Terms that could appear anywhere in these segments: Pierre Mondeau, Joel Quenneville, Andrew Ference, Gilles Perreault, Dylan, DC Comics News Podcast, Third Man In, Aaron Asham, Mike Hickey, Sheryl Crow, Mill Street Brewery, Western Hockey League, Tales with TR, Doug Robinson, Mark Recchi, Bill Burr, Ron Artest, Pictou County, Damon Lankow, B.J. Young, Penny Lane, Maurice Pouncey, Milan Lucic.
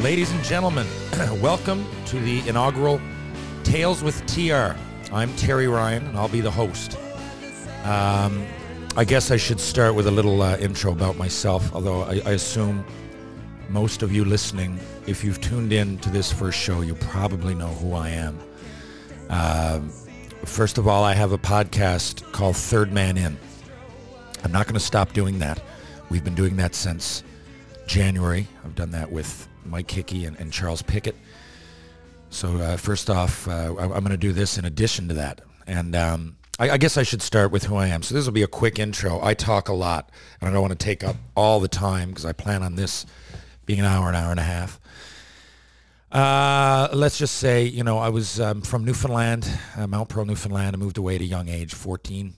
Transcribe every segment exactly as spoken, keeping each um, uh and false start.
Ladies and gentlemen, welcome to the inaugural Tales with T R. I'm Terry Ryan, and I'll be the host. Um, I guess I should start with a little uh, intro about myself, although I, I assume most of you listening, if you've tuned in to this first show, you probably know who I am. Uh, first of all, I have a podcast called Third Man In. I'm not going to stop doing that. We've been doing that since January. I've done that with Mike Hickey and, and Charles Pickett. So uh, first off, uh, I, I'm going to do this in addition to that. And um, I, I guess I should start with who I am. So this will be a quick intro. I talk a lot, and I don't want to take up all the time because I plan on this being an hour, an hour and a half. Uh, let's just say, you know, I was um, from Newfoundland, uh, Mount Pearl, Newfoundland. I moved away at a young age, fourteen.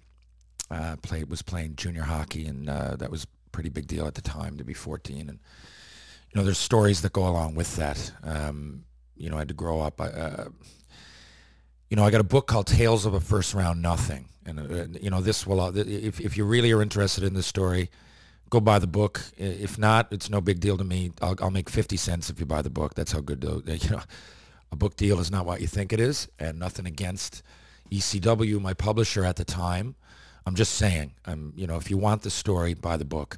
Uh, played was playing junior hockey, and uh, that was a pretty big deal at the time to be fourteen. And you know, there's stories that go along with that. Um, you know, I had to grow up. I, uh, you know, I got a book called Tales of a First Round Nothing. And, uh, you know, this will, if if you really are interested in this story, go buy the book. If not, it's no big deal to me. I'll, I'll make fifty cents if you buy the book. That's how good, the, you know, a book deal is not what you think it is. And nothing against E C W, my publisher at the time. I'm just saying, I'm, you know, if you want the story, buy the book.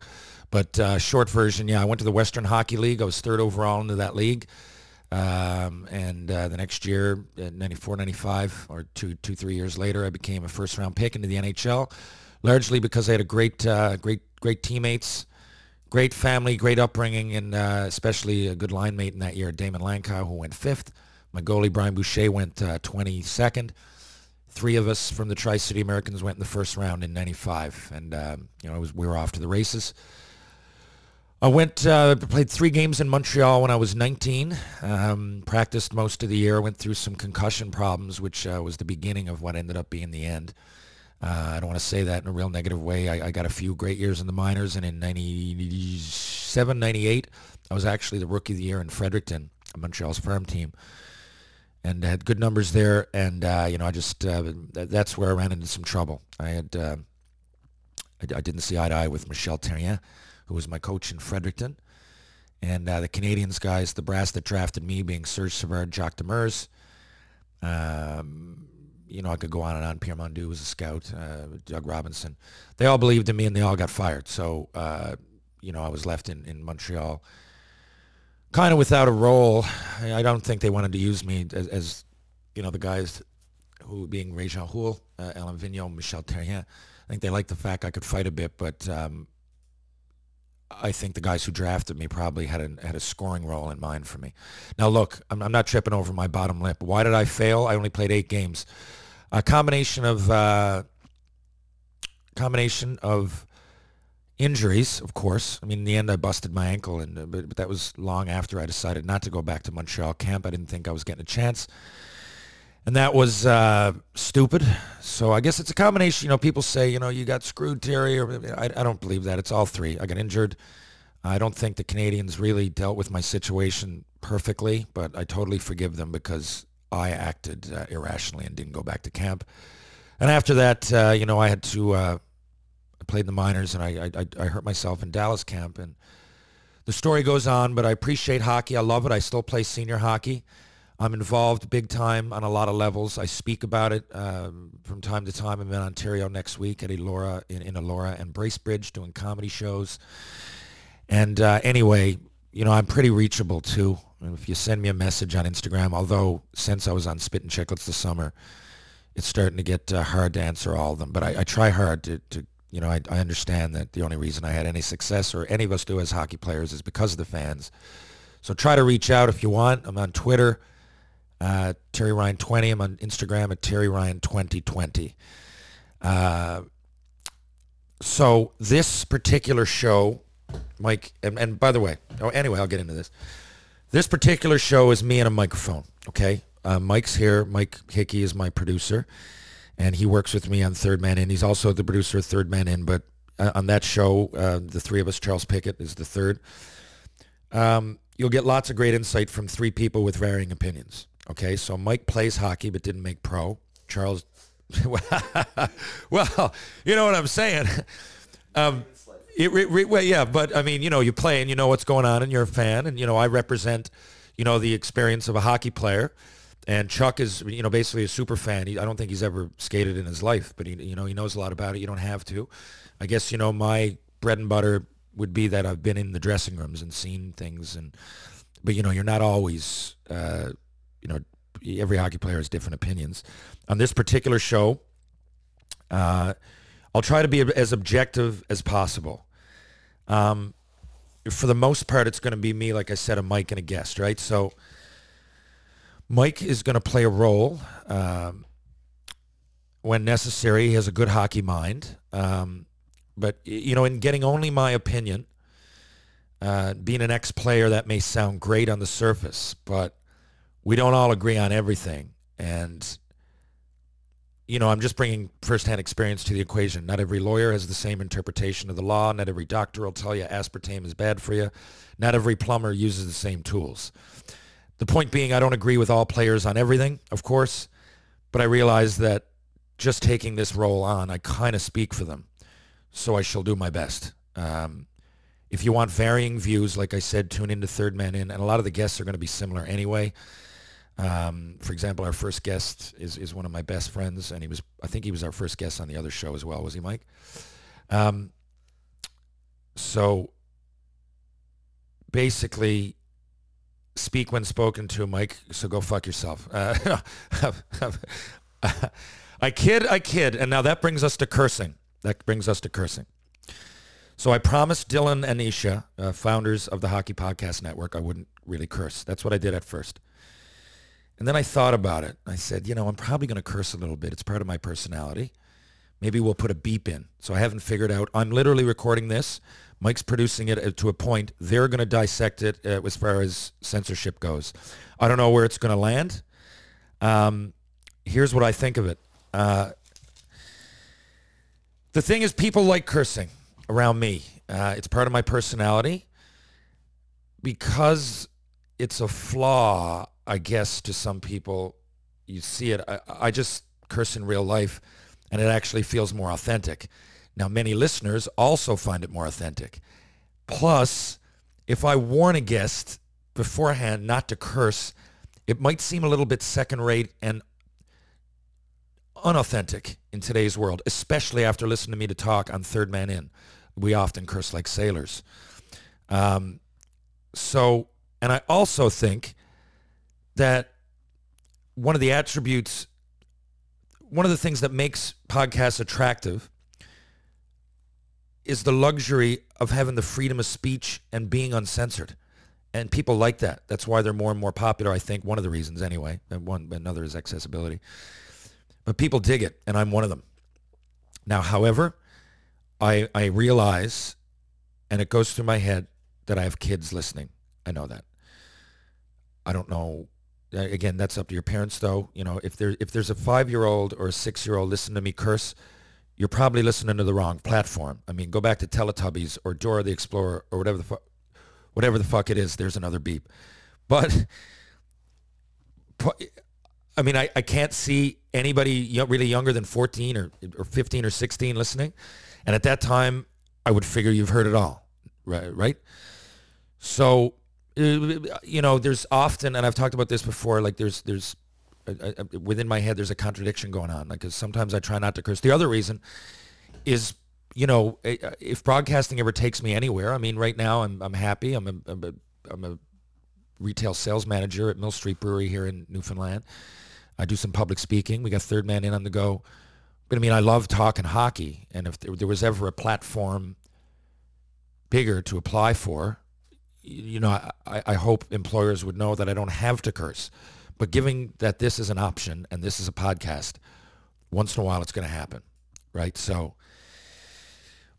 But uh, short version, yeah, I went to the Western Hockey League. I was third overall into that league. Um, and uh, the next year, in ninety-four ninety-five, or two, two, three years later, I became a first-round pick into the N H L, largely because I had a great, uh, great, great teammates, great family, great upbringing, and uh, especially a good line mate in that year, Damon Lankow, who went fifth. My goalie, Brian Boucher, went uh, twenty-second. Three of us from the Tri-City Americans went in the first round in ninety-five. And, um, you know, it was, we were off to the races. I went, uh, played three games in Montreal when I was nineteen, um, practiced most of the year, went through some concussion problems, which uh, was the beginning of what ended up being the end. Uh, I don't want to say that in a real negative way. I, I got a few great years in the minors, and in ninety-seven, ninety-eight, I was actually the rookie of the year in Fredericton, Montreal's farm team, and had good numbers there, and, uh, you know, I just, uh, that's where I ran into some trouble. I had, uh, I, I didn't see eye to eye with Michel Therrien, who was my coach in Fredericton, and uh, the Canadians guys, the brass that drafted me being Serge Savard, Jacques Demers. Um, you know, I could go on and on. Pierre Mondeau was a scout, uh, Doug Robinson. They all believed in me, and they all got fired. So, uh, you know, I was left in, in Montreal kind of without a role. I, I don't think they wanted to use me as, as you know, the guys who being Réjean Houle, uh, Alain Vigneault, Michel Therrien. I think they liked the fact I could fight a bit, but um, I think the guys who drafted me probably had a, had a scoring role in mind for me. Now, look, I'm, I'm not tripping over my bottom lip. Why did I fail? I only played eight games. A combination of uh, combination of injuries, of course. I mean, in the end, I busted my ankle, and uh, but, but that was long after I decided not to go back to Montreal camp. I didn't think I was getting a chance. And that was uh, stupid. So I guess it's a combination. You know, people say, you know, you got screwed, Terry. Or, I, I don't believe that. It's all three. I got injured. I don't think the Canadians really dealt with my situation perfectly, but I totally forgive them because I acted uh, irrationally and didn't go back to camp. And after that, uh, you know, I had to, uh, I played in the minors and I, I I hurt myself in Dallas camp. And the story goes on, but I appreciate hockey. I love it. I still play senior hockey. I'm involved big time on a lot of levels. I speak about it um, from time to time. I'm in Ontario next week at Elora, in, in Elora and Bracebridge doing comedy shows. And uh, anyway, you know, I'm pretty reachable too. If you send me a message on Instagram, although since I was on Spit and Chicklets this summer, it's starting to get uh, hard to answer all of them. But I, I try hard to, to you know, I, I understand that the only reason I had any success or any of us do as hockey players is because of the fans. So try to reach out if you want. I'm on Twitter, uh, Terry Ryan twenty. I'm on Instagram at Terry Ryan twenty twenty. Uh, so this particular show, Mike, and, and by the way, oh, anyway, I'll get into this. This particular show is me and a microphone, okay? Uh, Mike's here. Mike Hickey is my producer, and he works with me on Third Man In. He's also the producer of Third Man In, but uh, on that show, uh, the three of us, Charles Pickett is the third. Um, you'll get lots of great insight from three people with varying opinions, okay? So Mike plays hockey but didn't make pro. Charles, well, you know what I'm saying. Um It, it, well, yeah, but, I mean, you know, you play and you know what's going on and you're a fan. And, you know, I represent, you know, the experience of a hockey player. And Chuck is, you know, basically a super fan. He, I don't think he's ever skated in his life, but, he, you know, he knows a lot about it. You don't have to. I guess, you know, my bread and butter would be that I've been in the dressing rooms and seen things. And But, you know, you're not always, uh, you know, every hockey player has different opinions. On this particular show, uh I'll try to be as objective as possible. Um, for the most part, it's going to be me, like I said, a Mike and a guest, right? So Mike is going to play a role um, when necessary. He has a good hockey mind. Um, but, you know, in getting only my opinion, uh, being an ex-player, that may sound great on the surface, but we don't all agree on everything. And you know, I'm just bringing firsthand experience to the equation. Not every lawyer has the same interpretation of the law. Not every doctor will tell you aspartame is bad for you. Not every plumber uses the same tools. The point being, I don't agree with all players on everything, of course, but I realize that just taking this role on, I kind of speak for them, so I shall do my best. Um, if you want varying views, like I said, tune into Third Man In, and a lot of the guests are going to be similar anyway. Um, for example, our first guest is, is one of my best friends, and he was, I think he was our first guest on the other show as well. Was he, Mike? Um, so basically, speak when spoken to, Mike, so go fuck yourself. Uh, I kid, I kid, and now that brings us to cursing. That brings us to cursing. So I promised Dylan and Isha, uh, founders of the Hockey Podcast Network, I wouldn't really curse. That's what I did at first. And then I thought about it. I said, you know, I'm probably going to curse a little bit. It's part of my personality. Maybe we'll put a beep in. So I haven't figured out. I'm literally recording this. Mike's producing it to a point. They're going to dissect it uh, as far as censorship goes. I don't know where it's going to land. Um, here's what I think of it. Uh, the thing is, people like cursing around me. Uh, it's part of my personality because it's a flaw. I guess to some people, you see it. I, I just curse in real life, and it actually feels more authentic. Now, many listeners also find it more authentic. Plus, if I warn a guest beforehand not to curse, it might seem a little bit second-rate and unauthentic in today's world, especially after listening to me to talk on Third Man In. We often curse like sailors. Um, so, and I also think that one of the attributes, one of the things that makes podcasts attractive is the luxury of having the freedom of speech and being uncensored. And people like that. That's why they're more and more popular, I think. One of the reasons anyway. And one, another is accessibility. But people dig it, and I'm one of them. Now, however, I, I realize, and it goes through my head, that I have kids listening. I know that. I don't know again, that's up to your parents, though. You know, if there if there's a five-year-old or a six-year-old listening to me curse, you're probably listening to the wrong platform. I mean, go back to Teletubbies or Dora the Explorer or whatever the fuck, whatever the fuck it is. There's another beep, but I mean, I, I can't see anybody really younger than fourteen or or fifteen or sixteen listening, and at that time, I would figure you've heard it all, right? Right? So, you know, there's often, and I've talked about this before, like there's, there's, I, I, within my head, there's a contradiction going on. Like, cause sometimes I try not to curse. The other reason is, you know, if broadcasting ever takes me anywhere, I mean, right now I'm, I'm happy. I'm a, I'm a, I'm a retail sales manager at Mill Street Brewery here in Newfoundland. I do some public speaking. We got Third Man In on the go. But I mean, I love talking hockey. And if there, there was ever a platform bigger to apply for, you know, I, I hope employers would know that I don't have to curse. But given that this is an option and this is a podcast, once in a while it's going to happen, right? So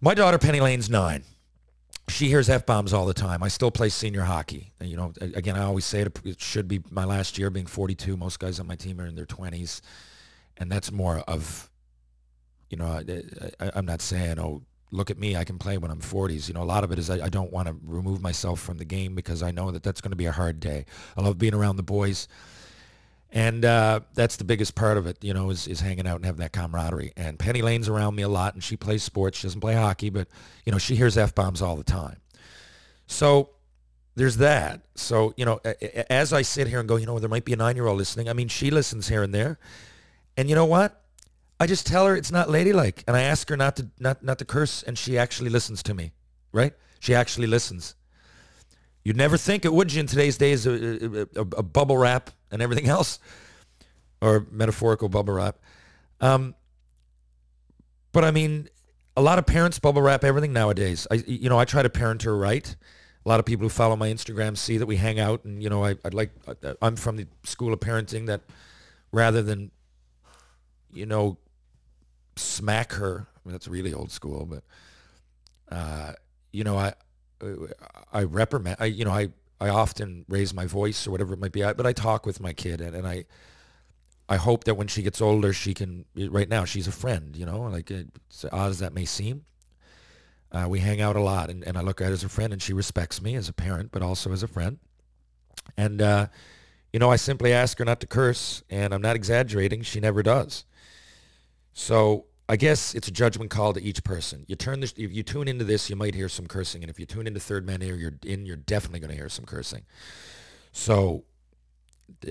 my daughter, Penny Lane's nine. She hears F-bombs all the time. I still play senior hockey. And, you know, again, I always say it, it should be my last year being forty-two. Most guys on my team are in their twenties. And that's more of, you know, I, I, I'm not saying, oh, look at me, I can play when I'm forties. You know, a lot of it is I, I don't want to remove myself from the game because I know that that's going to be a hard day. I love being around the boys. And uh, that's the biggest part of it, you know, is, is hanging out and having that camaraderie. And Penny Lane's around me a lot, and she plays sports. She doesn't play hockey, but, you know, she hears F-bombs all the time. So there's that. So, you know, as I sit here and go, you know, there might be a nine-year-old listening. I mean, she listens here and there. And you know what? I just tell her it's not ladylike, and I ask her not to not not to curse, and she actually listens to me, right? She actually listens. You'd never think it, would you, in today's days, a, a, a bubble wrap and everything else, or metaphorical bubble wrap. Um, but, I mean, a lot of parents bubble wrap everything nowadays. I, you know, I try to parent her right. A lot of people who follow my Instagram see that we hang out, and, you know, I, I'd like, I'm from the school of parenting that rather than, you know, smack her. I mean, that's really old school, but, uh, you know, I, I reprimand, I, you know, I, I often raise my voice or whatever it might be, I, but I talk with my kid, and, and I, I hope that when she gets older, she can, right now, she's a friend, you know, like as odd as that may seem. Uh, we hang out a lot, and, and I look at her as a friend, and she respects me as a parent, but also as a friend. And, uh, you know, I simply ask her not to curse, and I'm not exaggerating. She never does. So I guess it's a judgment call to each person. You turn this, if you tune into this, you might hear some cursing, and if you tune into Third Man In, you're in, you're definitely going to hear some cursing. So,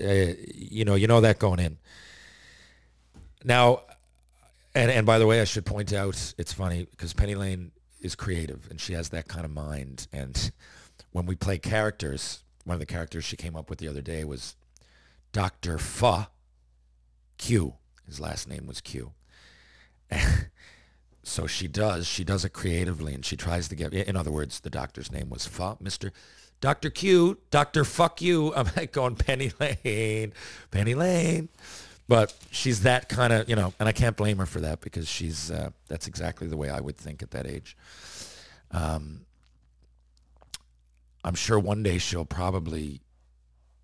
uh, you know, you know that going in. Now, and and by the way, I should point out, it's funny because Penny Lane is creative, and she has that kind of mind. And when we play characters, one of the characters she came up with the other day was Doctor Fa Q. His last name was Q. So she does. She does it creatively, and she tries to get, in other words, the doctor's name was Fa, Mister Doctor Q, Doctor Fuck You. I'm like going, Penny Lane, Penny Lane. But she's that kind of, you know, and I can't blame her for that because she's, uh, that's exactly the way I would think at that age. Um, I'm sure one day she'll probably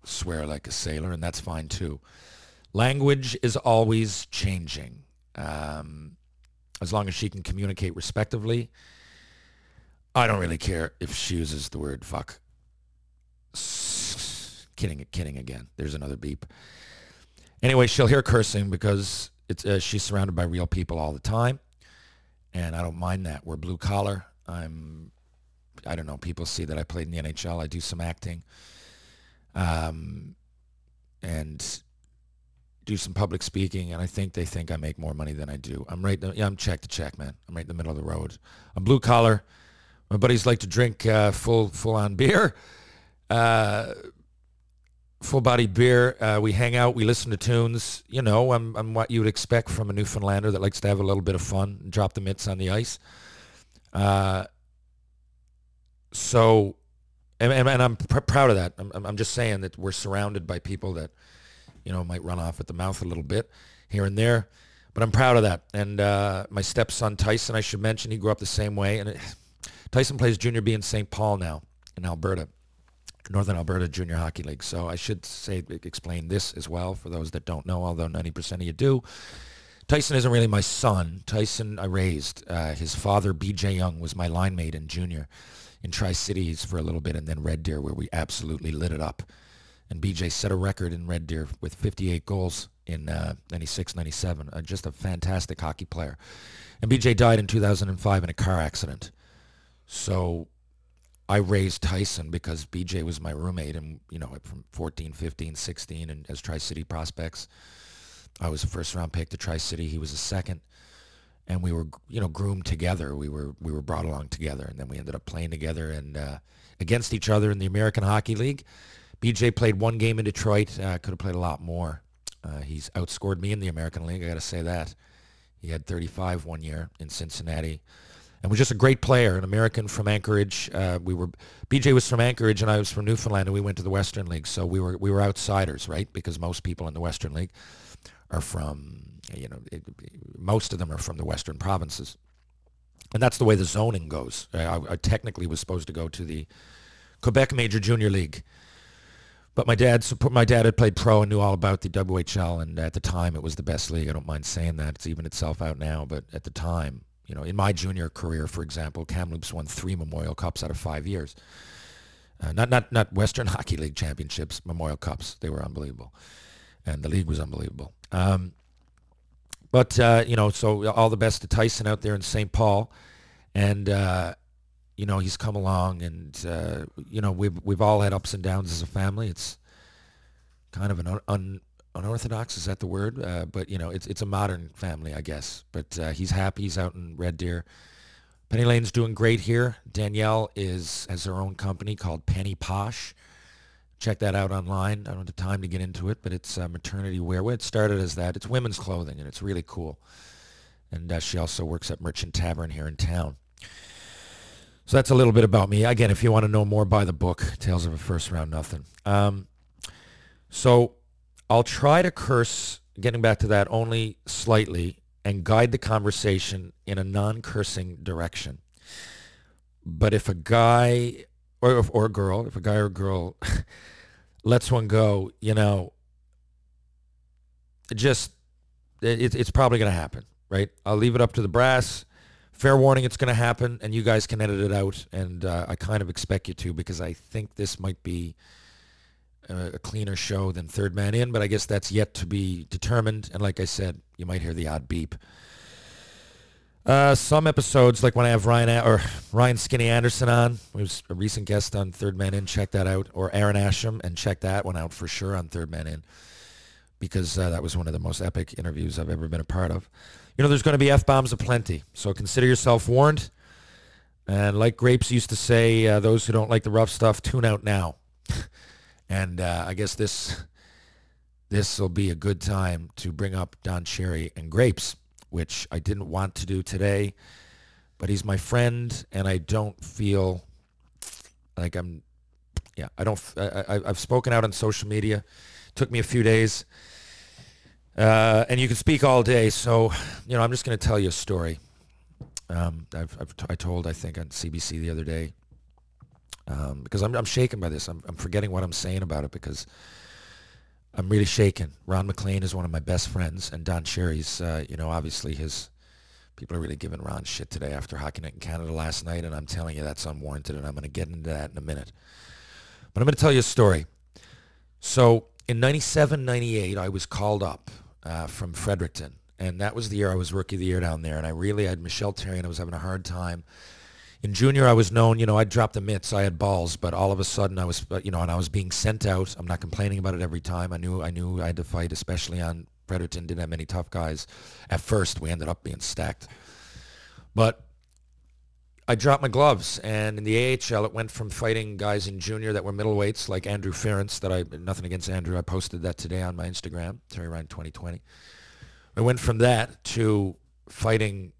swear like a sailor, and that's fine too. Language is always changing. Um, as long as she can communicate respectively, I don't really care if she uses the word fuck. Kidding, kidding again. There's another beep. Anyway, she'll hear cursing because it's uh, she's surrounded by real people all the time, and I don't mind that. We're blue collar. I'm, I don't know. People see that I played in the N H L. I do some acting, um, and do some public speaking, and I think they think I make more money than I do. I'm right, yeah, I'm check to check, man. I'm right in the middle of the road. I'm blue collar. My buddies like to drink uh, full, full-on beer, uh, full-bodied beer. Uh, we hang out. We listen to tunes. You know, I'm, I'm what you would expect from a Newfoundlander that likes to have a little bit of fun and drop the mitts on the ice. Uh, so, and, and, and I'm pr- proud of that. I'm, I'm just saying that we're surrounded by people that, you know, might run off at the mouth a little bit here and there. But I'm proud of that. And uh, my stepson, Tyson, I should mention, he grew up the same way. And it, Tyson plays junior B in Saint Paul now in Alberta. Northern Alberta Junior Hockey League. So I should say, explain this as well for those that don't know, although ninety percent of you do. Tyson isn't really my son. Tyson I raised. Uh, his father, B J Young, was my line mate in junior in Tri-Cities for a little bit, and then Red Deer, where we absolutely lit it up. And B J set a record in Red Deer with fifty-eight goals in uh, ninety-six, ninety-seven. Uh, just a fantastic hockey player. And B J died in two thousand five in a car accident. So I raised Tyson because B J was my roommate, and, you know, from fourteen, fifteen, sixteen, and as Tri-City prospects, I was a first-round pick to Tri-City. He was a second, and we were, you know, groomed together. We were we were brought along together, and then we ended up playing together and uh, against each other in the American Hockey League. B J played one game in Detroit. Uh, could have played a lot more. Uh, he's outscored me in the American League. I got to say that. He had thirty-five one year in Cincinnati. And was just a great player, an American from Anchorage. Uh, we were, B J was from Anchorage, and I was from Newfoundland, and we went to the Western League. So we were we were outsiders, right? Because most people in the Western League are from, you know, it, most of them are from the Western provinces, and that's the way the zoning goes. I, I, I technically was supposed to go to the Quebec Major Junior League, but my dad my dad had played pro and knew all about the W H L, and at the time it was the best league. I don't mind saying that; it's even itself out now, but at the time. You know, in my junior career, for example, Kamloops won three Memorial Cups out of five years. Uh, not not not Western Hockey League championships, Memorial Cups. They were unbelievable. And the league was unbelievable. Um, but, uh, you know, so all the best to Tyson out there in Saint Paul. And, uh, you know, he's come along and, uh, you know, we've, we've all had ups and downs as a family. It's kind of an un... un unorthodox, is that the word? Uh, but, you know, it's it's a modern family, I guess. But uh, he's happy. He's out in Red Deer. Penny Lane's doing great here. Danielle is has her own company called Penny Posh. Check that out online. I don't have time to get into it, but it's uh, maternity wear. It started as that. It's women's clothing, and it's really cool. And uh, she also works at Merchant Tavern here in town. So that's a little bit about me. Again, if you want to know more, buy the book, Tales of a First Round Nothing. Um, so... I'll try to curse, getting back to that, only slightly and guide the conversation in a non-cursing direction. But if a guy or, if, or a girl, if a guy or a girl lets one go, you know, just it, it's probably going to happen, right? I'll leave it up to the brass. Fair warning, it's going to happen, and you guys can edit it out, and uh, I kind of expect you to because I think this might be a cleaner show than Third Man In, but I guess that's yet to be determined. And like I said, you might hear the odd beep. Uh, some episodes, like when I have Ryan or Ryan Skinny Anderson on, who was a recent guest on Third Man In, check that out. Or Aaron Asham, and check that one out for sure on Third Man In, because uh, that was one of the most epic interviews I've ever been a part of. You know, there's going to be F-bombs aplenty, so consider yourself warned. And like Grapes used to say, uh, those who don't like the rough stuff, tune out now. And uh, I guess this this will be a good time to bring up Don Cherry and Grapes, which I didn't want to do today, but he's my friend, and I don't feel like I'm. Yeah, I don't. I, I, I've spoken out on social media. It took me a few days, uh, and you can speak all day. So, you know, I'm just going to tell you a story. Um, I've, I've t- I told I think on C B C the other day. Um, because I'm, I'm shaken by this. I'm, I'm forgetting what I'm saying about it because I'm really shaken. Ron McLean is one of my best friends, and Don Cherry's, uh, you know, obviously his people are really giving Ron shit today after Hockey Night in Canada last night, and I'm telling you that's unwarranted, and I'm going to get into that in a minute. But I'm going to tell you a story. So in ninety-seven, ninety-eight, I was called up uh, from Fredericton, and that was the year I was Rookie of the Year down there, and I really had Michel Therrien. I was having a hard time. In junior, I was known, you know, I dropped the mitts, I had balls, but all of a sudden I was, you know, and I was being sent out. I'm not complaining about it every time. I knew I knew I had to fight, especially on Fredericton, didn't have many tough guys. At first, we ended up being stacked. But I dropped my gloves, and in the A H L, it went from fighting guys in junior that were middleweights, like Andrew Ference, that I, nothing against Andrew, I posted that today on my Instagram, Terry Ryan twenty twenty. I went from that to fighting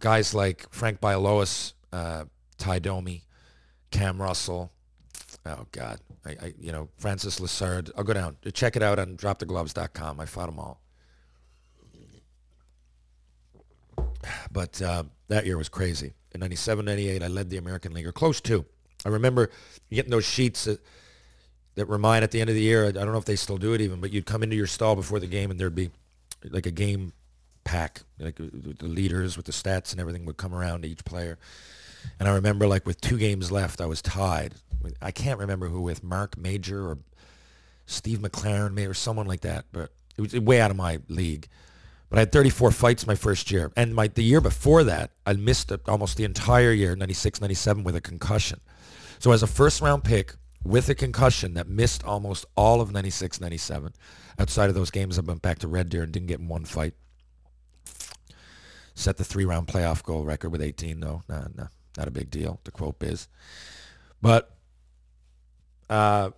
guys like Frank Bialowas, Uh, Ty Domi, Cam Russell, oh God, I, I you know, Francis Lessard. I'll go down. Check it out on drop the gloves dot com. I fought them all. But uh, that year was crazy. In ninety-seven, ninety-eight, I led the American League, or close to. I remember getting those sheets that were mine at the end of the year. I don't know if they still do it even, but you'd come into your stall before the game and there'd be like a game pack, like the leaders with the stats and everything would come around to each player. And I remember like with two games left, I was tied. I can't remember who with, Mark Major or Steve McLaren or someone like that, but it was way out of my league. But I had thirty-four fights my first year. And my the year before that, I missed almost the entire year, ninety-six, ninety-seven, with a concussion. So as a first-round pick with a concussion that missed almost all of ninety-six, ninety-seven, outside of those games, I went back to Red Deer and didn't get in one fight. Set the three-round playoff goal record with eighteen, though. Nah, nah, not a big deal, to quote Biz. But, uh,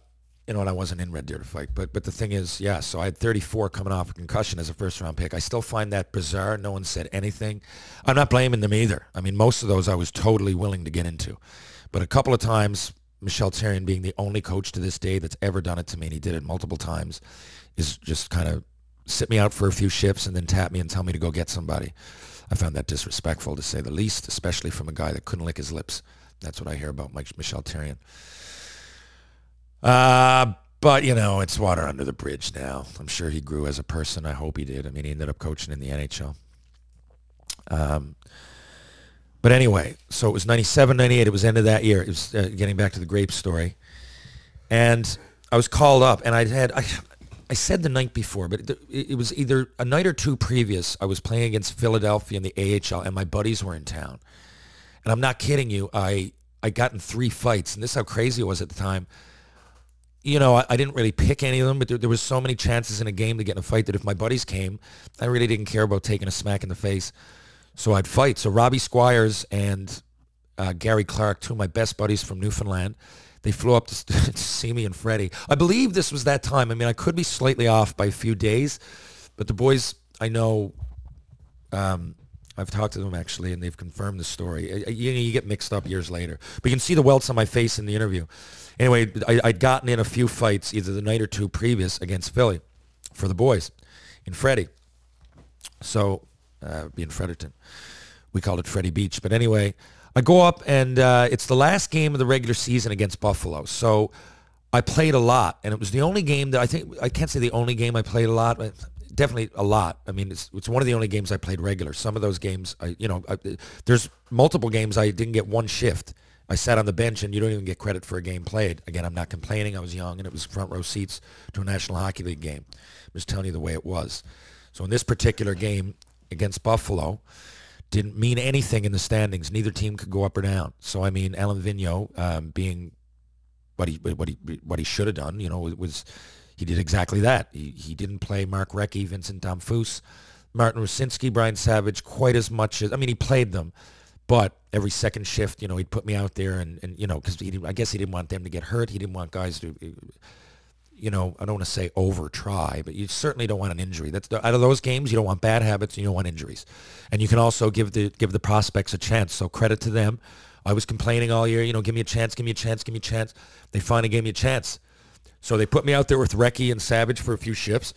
you know, and I wasn't in Red Deer to fight. But but the thing is, yeah, so I had thirty-four coming off a concussion as a first-round pick. I still find that bizarre. No one said anything. I'm not blaming them either. I mean, most of those I was totally willing to get into. But a couple of times, Michel Therrien being the only coach to this day that's ever done it to me, and he did it multiple times, is just kind of sit me out for a few shifts and then tap me and tell me to go get somebody. I found that disrespectful, to say the least, especially from a guy that couldn't lick his lips. That's what I hear about Mike, Michel Therrien. Uh, but, you know, it's water under the bridge now. I'm sure he grew as a person. I hope he did. I mean, he ended up coaching in the N H L. Um. But anyway, so it was ninety-seven, ninety-eight. It was end of that year. It was uh, getting back to the grape story. And I was called up, and I had, I, I said the night before, but it, it was either a night or two previous, I was playing against Philadelphia in the A H L, and my buddies were in town. And I'm not kidding you, I, I got in three fights, and this is how crazy it was at the time. You know, I, I didn't really pick any of them, but there, there was so many chances in a game to get in a fight that if my buddies came, I really didn't care about taking a smack in the face. So I'd fight. So Robbie Squires and uh, Gary Clark, two of my best buddies from Newfoundland, they flew up to, to see me and Freddie. I believe this was that time. I mean, I could be slightly off by a few days, but the boys, I know, um, I've talked to them actually, and they've confirmed the story. I, you, you get mixed up years later. But you can see the welts on my face in the interview. Anyway, I, I'd gotten in a few fights either the night or two previous against Philly for the boys and Freddie. So... Uh, be in Fredericton. We called it Freddie Beach. But anyway, I go up, and uh, it's the last game of the regular season against Buffalo. So I played a lot, and it was the only game that I think, I can't say the only game I played a lot, but definitely a lot. I mean, it's, it's one of the only games I played regular. Some of those games, I, you know, I, there's multiple games I didn't get one shift. I sat on the bench, and you don't even get credit for a game played. Again, I'm not complaining. I was young, and it was front row seats to a National Hockey League game. I'm just telling you the way it was. So in this particular game, against Buffalo, didn't mean anything in the standings. Neither team could go up or down. So, I mean, Alain Vigneault, um, being what he what he, what he should have done, you know, it was, he did exactly that. He, he didn't play Mark Recchi, Vincent Domfus, Martin Rusinski, Brian Savage quite as much as, I mean, he played them, but every second shift, you know, he'd put me out there and, and you know, because I guess he didn't want them to get hurt. He didn't want guys to... you know, I don't want to say over try, but you certainly don't want an injury. That's the, out of those games, you don't want bad habits and you don't want injuries. And you can also give the give the prospects a chance. So credit to them. I was complaining all year, you know, give me a chance, give me a chance, give me a chance. They finally gave me a chance. So they put me out there with Recchi and Savage for a few shifts.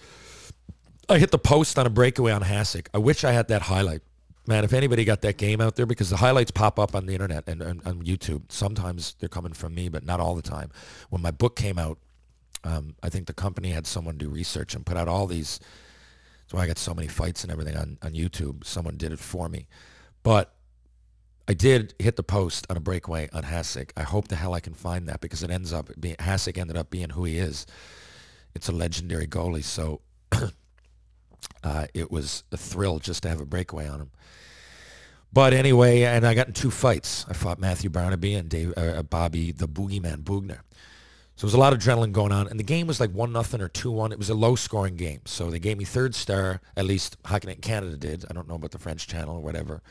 I hit the post on a breakaway on Hasek. I wish I had that highlight. Man, if anybody got that game out there, because the highlights pop up on the internet and, and on YouTube. Sometimes they're coming from me, but not all the time. When my book came out, Um, I think the company had someone do research and put out all these. That's why I got so many fights and everything on, on YouTube. Someone did it for me. But I did hit the post on a breakaway on Hasek. I hope the hell I can find that because it ends up being, Hasek ended up being who he is. It's a legendary goalie. So uh, it was a thrill just to have a breakaway on him. But anyway, and I got in two fights. I fought Matthew Barnaby and Dave, uh, Bobby the Boogeyman Bugner. So there was a lot of adrenaline going on, and the game was like one nothing or two one. It was a low-scoring game, so they gave me third star, at least Hockey Night in Canada did. I don't know about the French channel or whatever.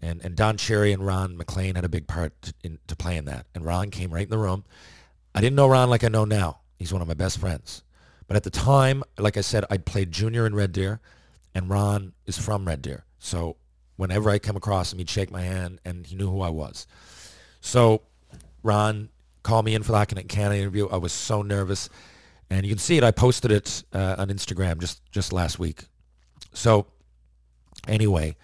And and Don Cherry and Ron McLean had a big part to, in, to play in that, and Ron came right in the room. I didn't know Ron like I know now. He's one of my best friends. But at the time, like I said, I played junior in Red Deer, and Ron is from Red Deer. So whenever I come across him, he'd shake my hand, and he knew who I was. So Ron... call me in for the Hockey Night in Canada interview. I was so nervous. And you can see it. I posted it uh, on Instagram just, just last week. So anyway,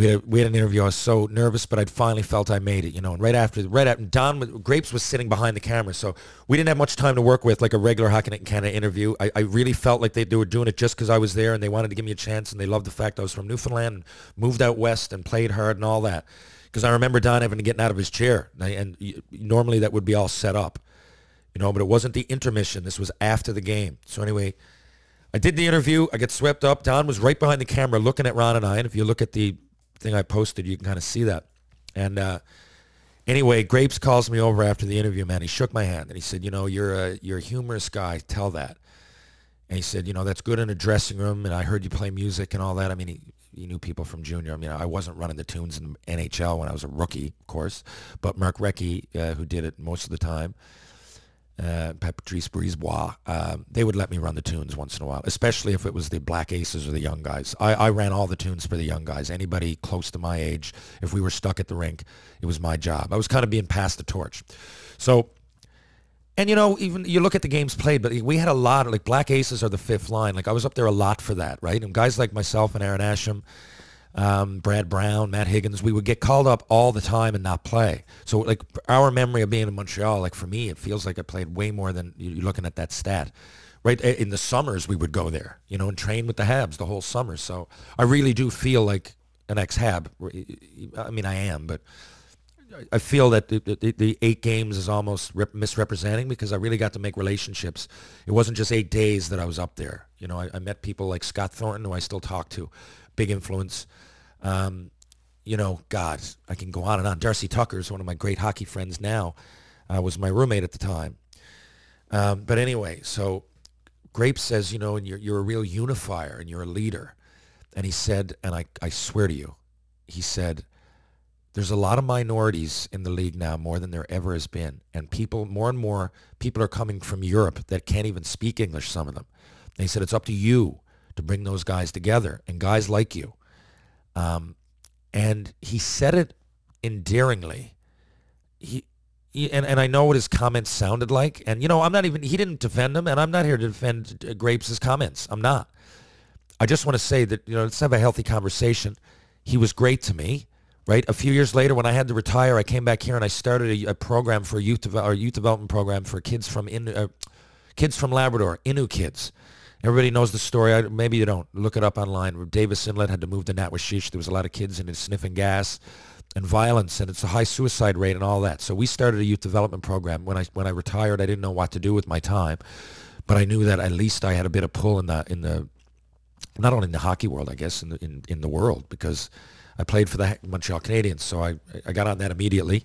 we had, we had an interview. I was so nervous, but I'd finally felt I made it, you know. And right after, right after, Don Grapes was sitting behind the camera, so we didn't have much time to work with, like a regular Hockey Night in Canada interview. I, I really felt like they, they were doing it just because I was there, and they wanted to give me a chance, and they loved the fact I was from Newfoundland, and moved out west, and played hard, and all that. Because I remember Don having to get out of his chair, and, I, and normally that would be all set up, you know. But it wasn't the intermission. This was after the game. So anyway, I did the interview. I get swept up. Don was right behind the camera looking at Ron and I. And if you look at the thing I posted, you can kind of see that. And uh, anyway, Grapes calls me over after the interview, man. He shook my hand. And he said, you know, you're a, you're a humorous guy. Tell that. And he said, you know, that's good in a dressing room. And I heard you play music and all that. I mean, he, he knew people from junior. I mean, I wasn't running the tunes in the N H L when I was a rookie, of course. But Mark Recchi, uh, who did it most of the time, Uh, Patrice Brisebois, uh, they would let me run the tunes once in a while, especially if it was the Black Aces or the young guys. I, I ran all the tunes for the young guys. Anybody close to my age, if we were stuck at the rink, it was my job. I was kind of being passed the torch. So, and you know, even you look at the games played, but we had a lot of, like, Black Aces are the fifth line. Like, I was up there a lot for that, right? And guys like myself and Aaron Asham, Um, Brad Brown, Matt Higgins, we would get called up all the time and not play. So, like, our memory of being in Montreal, like, for me, it feels like I played way more than you're looking at that stat. Right? In the summers, we would go there, you know, and train with the Habs the whole summer. So I really do feel like an ex-Hab. I mean, I am, but I feel that the, the, the eight games is almost rep- misrepresenting, because I really got to make relationships. It wasn't just eight days that I was up there. You know, I, I met people like Scott Thornton, who I still talk to. Big influence. Um, you know, God, I can go on and on. Darcy Tucker is one of my great hockey friends now. Uh, was my roommate at the time. Um, but anyway, so Grapes says, you know, and you're, you're a real unifier and you're a leader. And he said, and I, I swear to you, he said, there's a lot of minorities in the league now, more than there ever has been. And people, more and more, people are coming from Europe that can't even speak English, some of them. And he said, it's up to you to bring those guys together, and guys like you. Um, and he said it endearingly. He, he and, and I know what his comments sounded like. And, you know, I'm not even, he didn't defend them, and I'm not here to defend uh, Grapes' comments. I'm not. I just want to say that, you know, let's have a healthy conversation. He was great to me, right? A few years later, when I had to retire, I came back here and I started a, a program for a youth, de- or youth development program for kids from, in, uh, kids from Labrador, Innu kids. Everybody knows the story. I, maybe you don't. Look it up online. Davis Inlet had to move to Natwashish. There was a lot of kids in it sniffing gas and violence, and it's a high suicide rate and all that. So we started a youth development program. When I when I retired, I didn't know what to do with my time, but I knew that at least I had a bit of pull in the in the not only in the hockey world, I guess, in the, in, in the world, because I played for the Montreal Canadiens. So I I got on that immediately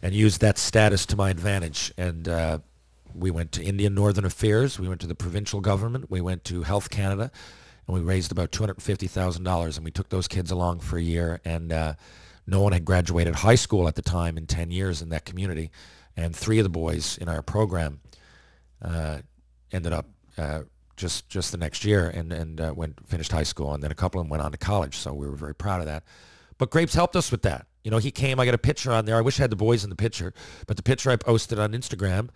and used that status to my advantage. And uh, we went to Indian Northern Affairs. We went to the provincial government. We went to Health Canada, and we raised about two hundred fifty thousand dollars, and we took those kids along for a year. And uh, no one had graduated high school at the time in ten years in that community. And three of the boys in our program uh, ended up uh, just just the next year and, and uh, went finished high school, and then a couple of them went on to college. So we were very proud of that. But Grapes helped us with that. You know, he came. I got a picture on there. I wish I had the boys in the picture, but the picture I posted on Instagram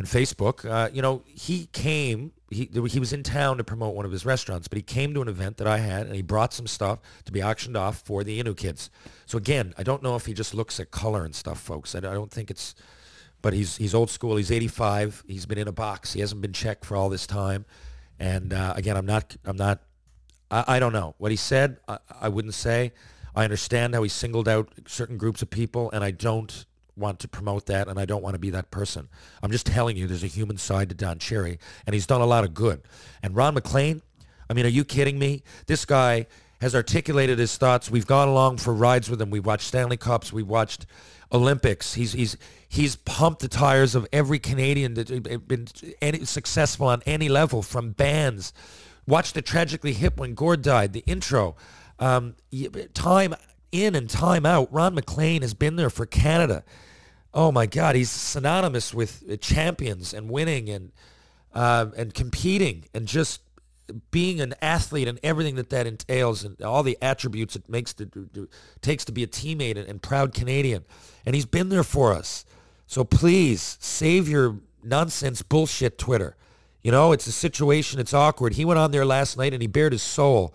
and Facebook, uh, you know, he came, he he was in town to promote one of his restaurants, but he came to an event that I had, and he brought some stuff to be auctioned off for the Innu kids. So again, I don't know if he just looks at color and stuff, folks. I, I don't think it's, but he's he's old school. He's eighty-five. He's been in a box. He hasn't been checked for all this time. And uh, again, I'm not, I'm not, I, I don't know. What he said, I, I wouldn't say. I understand how he singled out certain groups of people, and I don't want to promote that, and I don't want to be that person. I'm just telling you, there's a human side to Don Cherry, and he's done a lot of good. And Ron McLean, I mean, are you kidding me? This guy has articulated his thoughts. We've gone along for rides with him. We've watched Stanley Cups. We've watched Olympics. He's he's he's pumped the tires of every Canadian that's been any, successful on any level, from bands. Watched the Tragically Hip when Gord died, the intro. Um, time in and time out, Ron McLean has been there for Canada. Oh my God, he's synonymous with champions and winning and uh, and competing and just being an athlete and everything that that entails and all the attributes it makes to, to, takes to be a teammate and, and proud Canadian. And he's been there for us. So please save your nonsense bullshit Twitter. You know, it's a situation, it's awkward. He went on there last night and he bared his soul.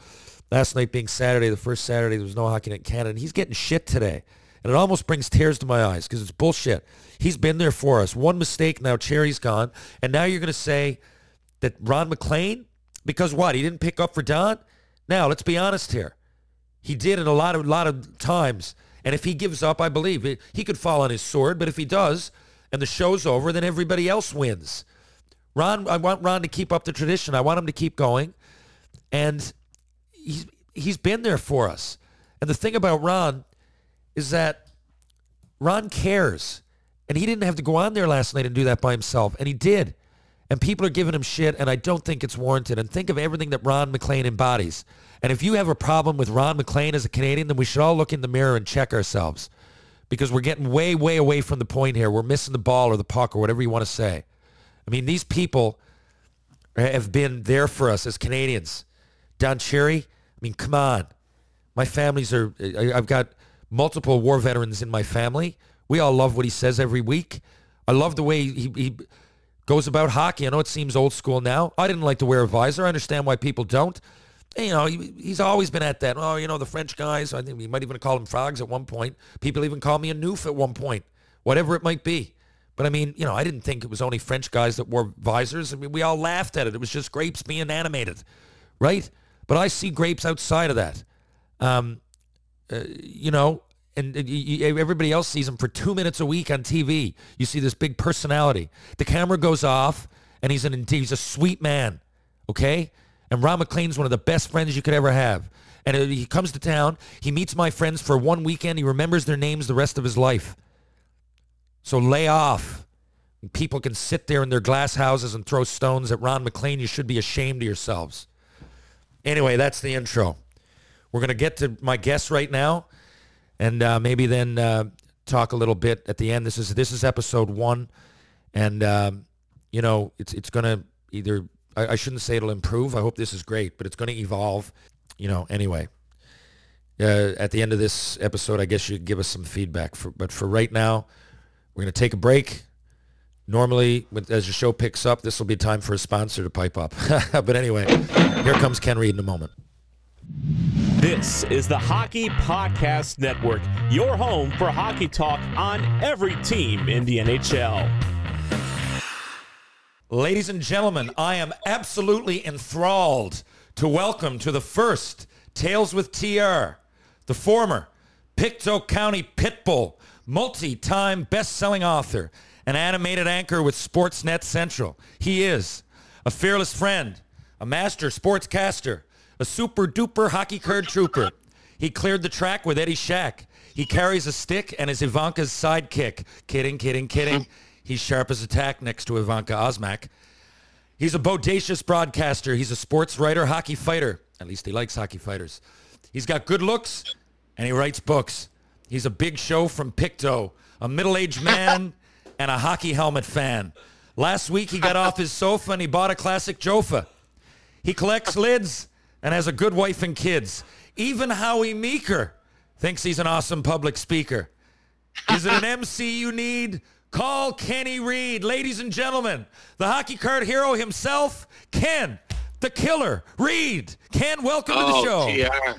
Last night being Saturday, the first Saturday, there was no Hockey Night in Canada, and he's getting shit today. And it almost brings tears to my eyes because it's bullshit. He's been there for us. One mistake, now Cherry's gone. And now you're going to say that Ron McLean, because what, he didn't pick up for Don? Now, let's be honest here. He did in a lot of lot of times. And if he gives up, I believe, it, he could fall on his sword. But if he does and the show's over, then everybody else wins. Ron, I want Ron to keep up the tradition. I want him to keep going. And he's, he's been there for us. And the thing about Ron is that Ron cares. And he didn't have to go on there last night and do that by himself. And he did. And people are giving him shit, and I don't think it's warranted. And think of everything that Ron McLean embodies. And if you have a problem with Ron McLean as a Canadian, then we should all look in the mirror and check ourselves. Because we're getting way, way away from the point here. We're missing the ball or the puck or whatever you want to say. I mean, these people have been there for us as Canadians. Don Cherry, I mean, come on. My families are, I've got multiple war veterans in my family. We all love what he says every week. I love the way he, he goes about hockey. I know it seems old school now. I didn't like to wear a visor. I understand why people don't. You know, he, he's always been at that. Oh, you know, the French guys, I think we might even call them frogs at one point. People even call me a noof at one point, whatever it might be. But, I mean, you know, I didn't think it was only French guys that wore visors. I mean, we all laughed at it. It was just grapes being animated, right? But I see grapes outside of that. Um, uh, you know, and uh, you, everybody else sees them for two minutes a week on T V. You see this big personality. The camera goes off, and he's, an, he's a sweet man, okay? And Ron McLean's one of the best friends you could ever have. And it, he comes to town. He meets my friends for one weekend. He remembers their names the rest of his life. So lay off. People can sit there in their glass houses and throw stones at Ron McLean. You should be ashamed of yourselves. Anyway, that's the intro. We're going to get to my guest right now and uh, maybe then uh, talk a little bit at the end. This is this is episode one. And, um, you know, it's it's going to either, I, I shouldn't say it'll improve. I hope this is great, but it's going to evolve. You know, anyway, uh, at the end of this episode, I guess you give us some feedback. For, but for right now, we're going to take a break. Normally, with, as your show picks up, this will be time for a sponsor to pipe up. But anyway, here comes Ken Reid in a moment. This is the Hockey Podcast Network, your home for hockey talk on every team in the N H L. Ladies and gentlemen, I am absolutely enthralled to welcome to the first Tales with T R, the former Pictou County Pitbull, multi-time best-selling author, an animated anchor with Sportsnet Central. He is a fearless friend, a master sportscaster, a super-duper hockey curd trooper. He cleared the track with Eddie Shack. He carries a stick and is Ivanka's sidekick. Kidding, kidding, kidding. He's sharp as a tack next to Ivanka Osmak. He's a bodacious broadcaster. He's a sports writer, hockey fighter. At least he likes hockey fighters. He's got good looks, and he writes books. He's a big show from Pictou, a middle-aged man and a hockey helmet fan. Last week, he got off his sofa and he bought a classic Jofa. He collects lids and has a good wife and kids. Even Howie Meeker thinks he's an awesome public speaker. Is it an M C you need? Call Kenny Reid. Ladies and gentlemen, the hockey card hero himself, Ken, the killer, Reid. Ken, welcome oh, to the show. T R.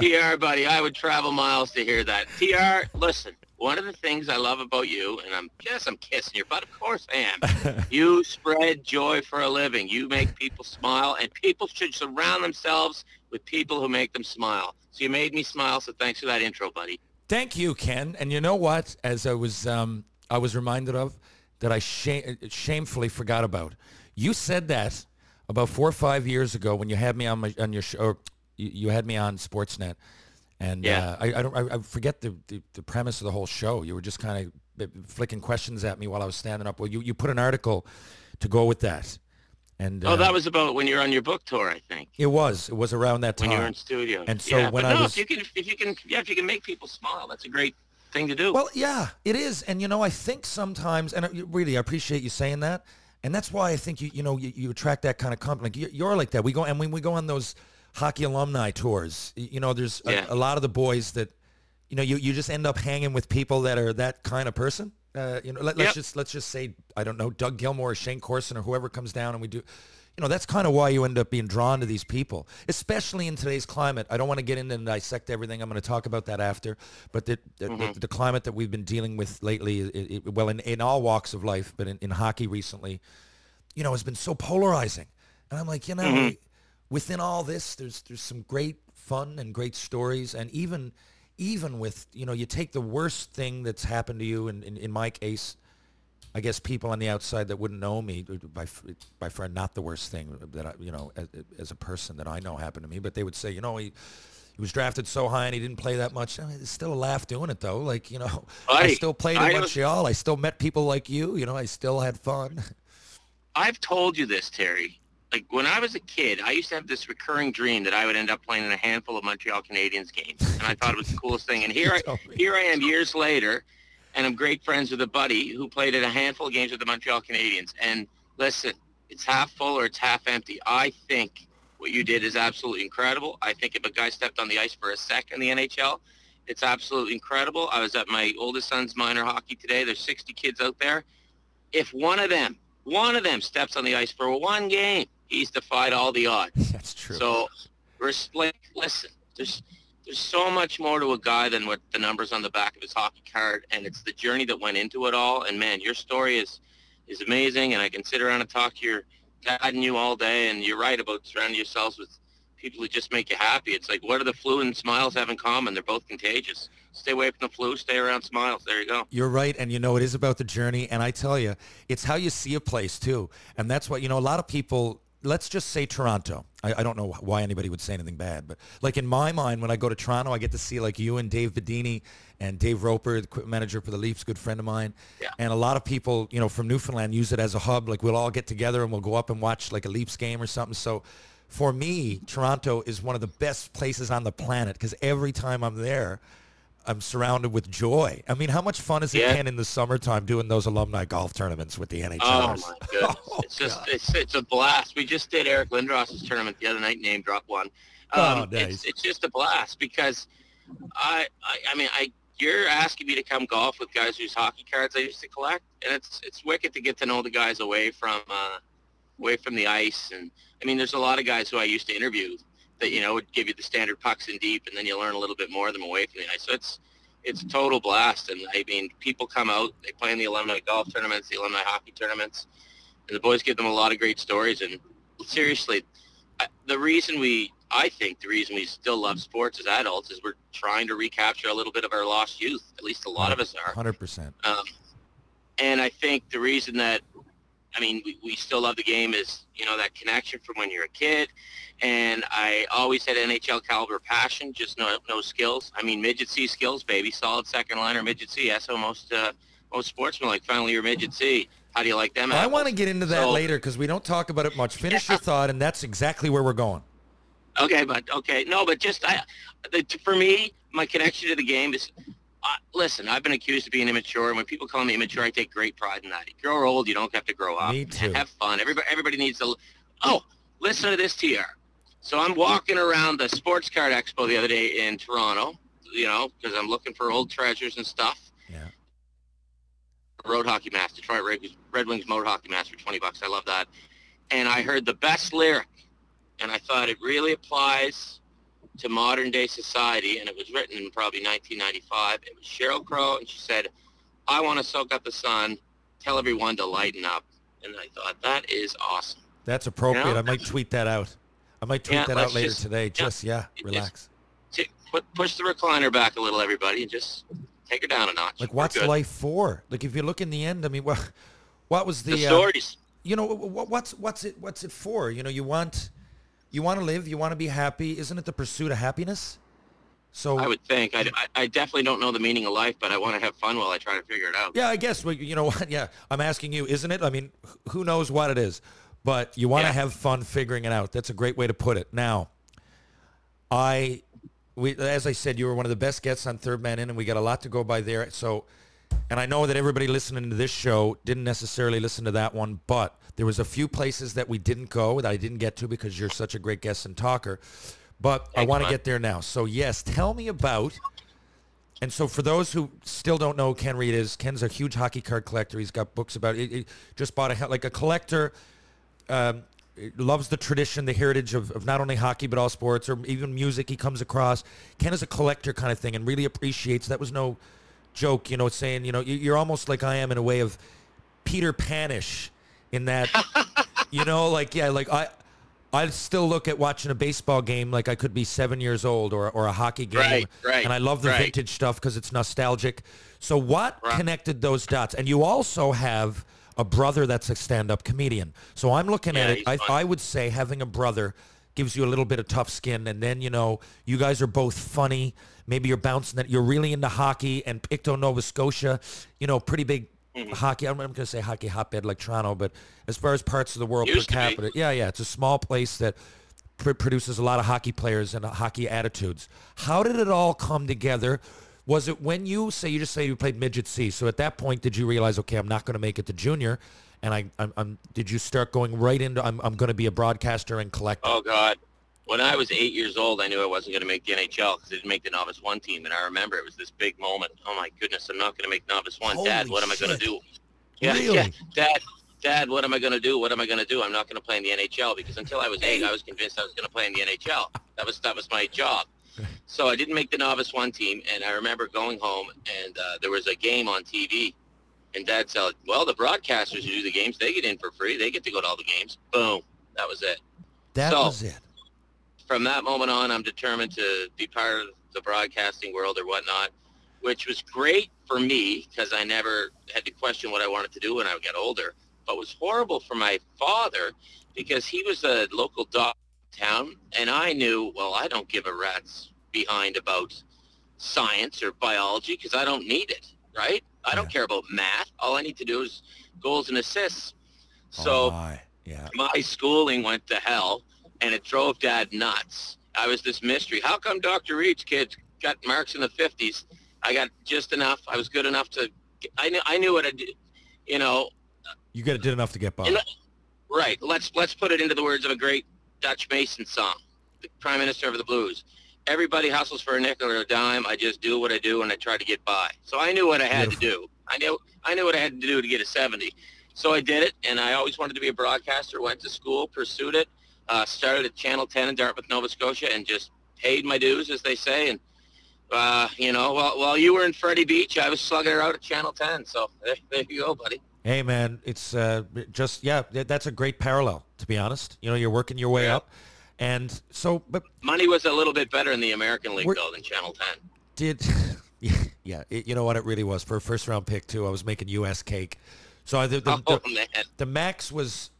T R, buddy, I would travel miles to hear that. T R, listen, one of the things I love about you, and I'm yes, I'm kissing your butt, of course I am, you spread joy for a living. You make people smile, and people should surround themselves with people who make them smile. So you made me smile, so thanks for that intro, buddy. Thank you, Ken. And you know what? As I was um, I was reminded of, that I shame, shamefully forgot about. You said that about four or five years ago when you had me on, my, on your show. You had me on Sportsnet, and yeah. uh, I, I don't I, I forget the, the, the premise of the whole show. You were just kind of flicking questions at me while I was standing up. Well, you, you put an article to go with that, and oh, uh, that was about when you were on your book tour, I think. It was. It was around that time when you were in studio. And so yeah, when but I no, was, if you can, if you can, yeah, if you can make people smile, that's a great thing to do. Well, yeah, it is, and you know, I think sometimes, and I, really, I appreciate you saying that, and that's why I think you you know you, you attract that kind of company. Like, you, you're like that. We go and when we go on those hockey alumni tours, you know, there's a, yeah. a lot of the boys that, you know, you, you just end up hanging with people that are that kind of person. Uh, you know, let, yep. let's just let's just say, I don't know, Doug Gilmore or Shane Corson or whoever comes down, and we do, you know, that's kind of why you end up being drawn to these people, especially in today's climate. I don't want to get into and dissect everything. I'm going to talk about that after. But the the, mm-hmm. the, the climate that we've been dealing with lately, it, it, well, in, in all walks of life, but in, in hockey recently, you know, has been so polarizing. And I'm like, you know, mm-hmm. within all this, there's there's some great fun and great stories. And even even with, you know, you take the worst thing that's happened to you, and in, in, in my case, I guess people on the outside that wouldn't know me, by by far not the worst thing that I, you know, as, as a person that I know happened to me, but they would say, you know, he, he was drafted so high and he didn't play that much. I mean, it's still a laugh doing it though. Like, you know, I, I still played in I Montreal. Was, I still met people like you, you know, I still had fun. I've told you this, Terry. Like when I was a kid, I used to have this recurring dream that I would end up playing in a handful of Montreal Canadiens games. And I thought it was the coolest thing. And here I, here I am years later, and I'm great friends with a buddy who played in a handful of games with the Montreal Canadiens. And listen, it's half full or it's half empty. I think what you did is absolutely incredible. I think if a guy stepped on the ice for a sec in the N H L, it's absolutely incredible. I was at my oldest son's minor hockey today. There's sixty kids out there. If one of them, one of them steps on the ice for one game, he's defied all the odds. That's true. So, like, listen, there's... There's so much more to a guy than what the numbers on the back of his hockey card, and it's the journey that went into it all. And, man, your story is, is amazing, and I can sit around and talk to your dad and you all day, and you're right about surrounding yourselves with people who just make you happy. It's like, what do the flu and smiles have in common? They're both contagious. Stay away from the flu, stay around smiles. There you go. You're right, and, you know, it is about the journey, and I tell you, it's how you see a place, too. And that's what, you know, a lot of people – let's just say Toronto. I, I don't know why anybody would say anything bad, but like in my mind, when I go to Toronto, I get to see like you and Dave Bedini and Dave Roper, the manager for the Leafs, good friend of mine. Yeah. And a lot of people, you know, from Newfoundland use it as a hub. Like we'll all get together and we'll go up and watch like a Leafs game or something. So for me, Toronto is one of the best places on the planet because every time I'm there, I'm surrounded with joy. I mean, how much fun is it, yeah. Ken, in the summertime doing those alumni golf tournaments with the N H L? Oh, my goodness. oh, it's just it's, it's a blast. We just did Eric Lindros's tournament the other night, name drop one. Um, oh, nice. It's, it's just a blast because, I, I I mean, I you're asking me to come golf with guys whose hockey cards I used to collect, and it's it's wicked to get to know the guys away from uh, away from the ice. And, I mean, there's a lot of guys who I used to interview that, you know, would give you the standard pucks in deep, and then you learn a little bit more of them away from the ice. So it's it's a total blast. And, I mean, people come out. They play in the alumni golf tournaments, the alumni hockey tournaments. And the boys give them a lot of great stories. And, seriously, the reason we – I think the reason we still love sports as adults is we're trying to recapture a little bit of our lost youth. At least a lot of us are. one hundred percent. Um, and I think the reason that – I mean, we, we still love the game is, you know, that connection from when you're a kid. And I always had N H L caliber passion, just no no skills. I mean, midget C skills, baby. Solid second liner, midget C. That's how most, uh, most sportsmen like, finally you're midget C. How do you like them? I want to get into that so, later because we don't talk about it much. Finish yeah. your thought, and that's exactly where we're going. Okay, but okay. No, but just I, the, for me, my connection to the game is – Uh, listen, I've been accused of being immature, and when people call me immature, I take great pride in that. If you're old, you don't have to grow up. Me too. Have fun. Everybody, everybody needs to – oh, listen to this, T R. So I'm walking around the Sports Card Expo the other day in Toronto, you know, because I'm looking for old treasures and stuff. Yeah. Road Hockey Master, Detroit Red Wings Road Hockey Master, twenty bucks. I love that. And I heard the best lyric, and I thought it really applies – to modern-day society, and it was written in probably nineteen ninety-five. It was Sheryl Crow, and she said, I want to soak up the sun, tell everyone to lighten up. And I thought, that is awesome. That's appropriate. You know? I might tweet that out. I might tweet yeah, that out later just, today. Just, yeah, yeah relax. Just, put, push the recliner back a little, everybody, and just take her down a notch. Like, what's life for? Like, if you look in the end, I mean, what, what was the... The stories. Uh, you know, what, what's what's it what's it for? You know, you want... You want to live. You want to be happy. Isn't it the pursuit of happiness? So I would think. I, I definitely don't know the meaning of life, but I want to have fun while I try to figure it out. Yeah, I guess. Well, you know what? Yeah, I'm asking you, isn't it? I mean, who knows what it is? But you want yeah. to have fun figuring it out. That's a great way to put it. Now, I, we, as I said, you were one of the best guests on Third Man In, and we got a lot to go by there. So, and I know that everybody listening to this show didn't necessarily listen to that one, but there was a few places that we didn't go that I didn't get to because you're such a great guest and talker, but hey, I want to get there now. So yes, tell me about, and so for those who still don't know who Ken Reid is, Ken's a huge hockey card collector. He's got books about it. He just bought a, like a collector, um, loves the tradition, the heritage of, of not only hockey but all sports, or even music. He comes across, Ken is a collector kind of thing, and really appreciates. That was no joke, you know, saying, you know, you're almost like I am in a way of Peter Panish in that, you know, like, yeah, like I I still look at watching a baseball game like I could be seven years old, or or a hockey game. Right, right, and I love the right. vintage stuff because it's nostalgic. So what right. connected those dots? And you also have a brother that's a stand-up comedian. So I'm looking yeah, at it. I, I would say having a brother gives you a little bit of tough skin. And then, you know, you guys are both funny. Maybe you're bouncing that. You're really into hockey and Pictou, Nova Scotia, you know, pretty big mm-hmm. hockey. I'm going to say hockey hotbed like Toronto, but as far as parts of the world Used per capita. Yeah, yeah. It's a small place that pr- produces a lot of hockey players and uh, hockey attitudes. How did it all come together? Was it when you say, you just say you played midget C, so at that point did you realize, okay, I'm not going to make it to junior, and I, I'm, I'm, did you start going right into, I'm, I'm going to be a broadcaster and collector? Oh, God. When I was eight years old, I knew I wasn't going to make the N H L because I didn't make the Novice One team, and I remember it was this big moment. Oh, my goodness, I'm not going to make Novice One. Holy Dad, what am shit. I going to do? Yeah, really? yeah, Dad, Dad, what am I going to do? What am I going to do? I'm not going to play in the N H L because until I was eight, I was convinced I was going to play in the N H L. That was that was my job. So I didn't make the Novice One team, and I remember going home, and uh, there was a game on T V, and Dad said, well, the broadcasters who do the games, they get in for free. They get to go to all the games. Boom. That was it. That so, was it. From that moment on, I'm determined to be part of the broadcasting world or whatnot, which was great for me because I never had to question what I wanted to do when I got older, but was horrible for my father because he was a local doc. town, and I knew, well, I don't give a rat's behind about science or biology because I don't need it, right? I yeah. don't care about math. All I need to do is goals and assists. Oh, so my. Yeah. my schooling went to hell, and it drove Dad nuts. I was this mystery. How come Doctor Reed's kids got marks in the fifties? I got just enough. I was good enough to – I knew I knew what I did, you know. You got it did enough to get by. You know, right. Let's let's put it into the words of a great – Dutch Mason song, the Prime Minister of the Blues. Everybody hustles for a nickel or a dime. I just do what I do, and I try to get by. So I knew what I had Beautiful. to do. I knew I knew what I had to do to get a seventy. So I did it, and I always wanted to be a broadcaster. Went to school, pursued it, uh, started at Channel ten in Dartmouth, Nova Scotia, and just paid my dues, as they say. And, uh, you know, while, while you were in Freddy Beach, I was slugging her out at Channel ten. So there, there you go, buddy. Hey, man, it's uh, just, yeah, that's a great parallel, to be honest. You know, you're working your way yeah. up. And so, but money was a little bit better in the American League, though, than Channel ten. Did, yeah, yeah it, you know what, it really was. For a first-round pick, too, I was making U S cake. So the, the, oh, the, man. the max was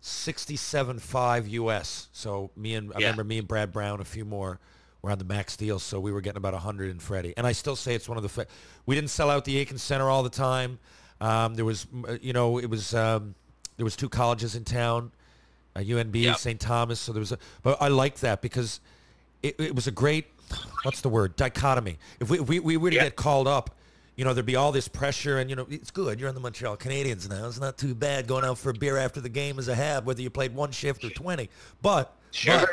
sixty-seven point five U S. So me and, I yeah. remember me and Brad Brown, a few more, were on the max deal. So we were getting about one hundred in Freddie. And I still say it's one of the, fa- we didn't sell out the Aiken Center all the time. Um, there was, you know, it was, um, there was two colleges in town, uh, U N B, yep. Saint Thomas. So there was a, but I liked that because it, it was a great, what's the word? Dichotomy. If we, we, we were to yep. get called up, you know, there'd be all this pressure and, you know, it's good. You're on the Montreal Canadiens now. It's not too bad going out for a beer after the game is a hab, whether you played one shift or twenty, but, sure. but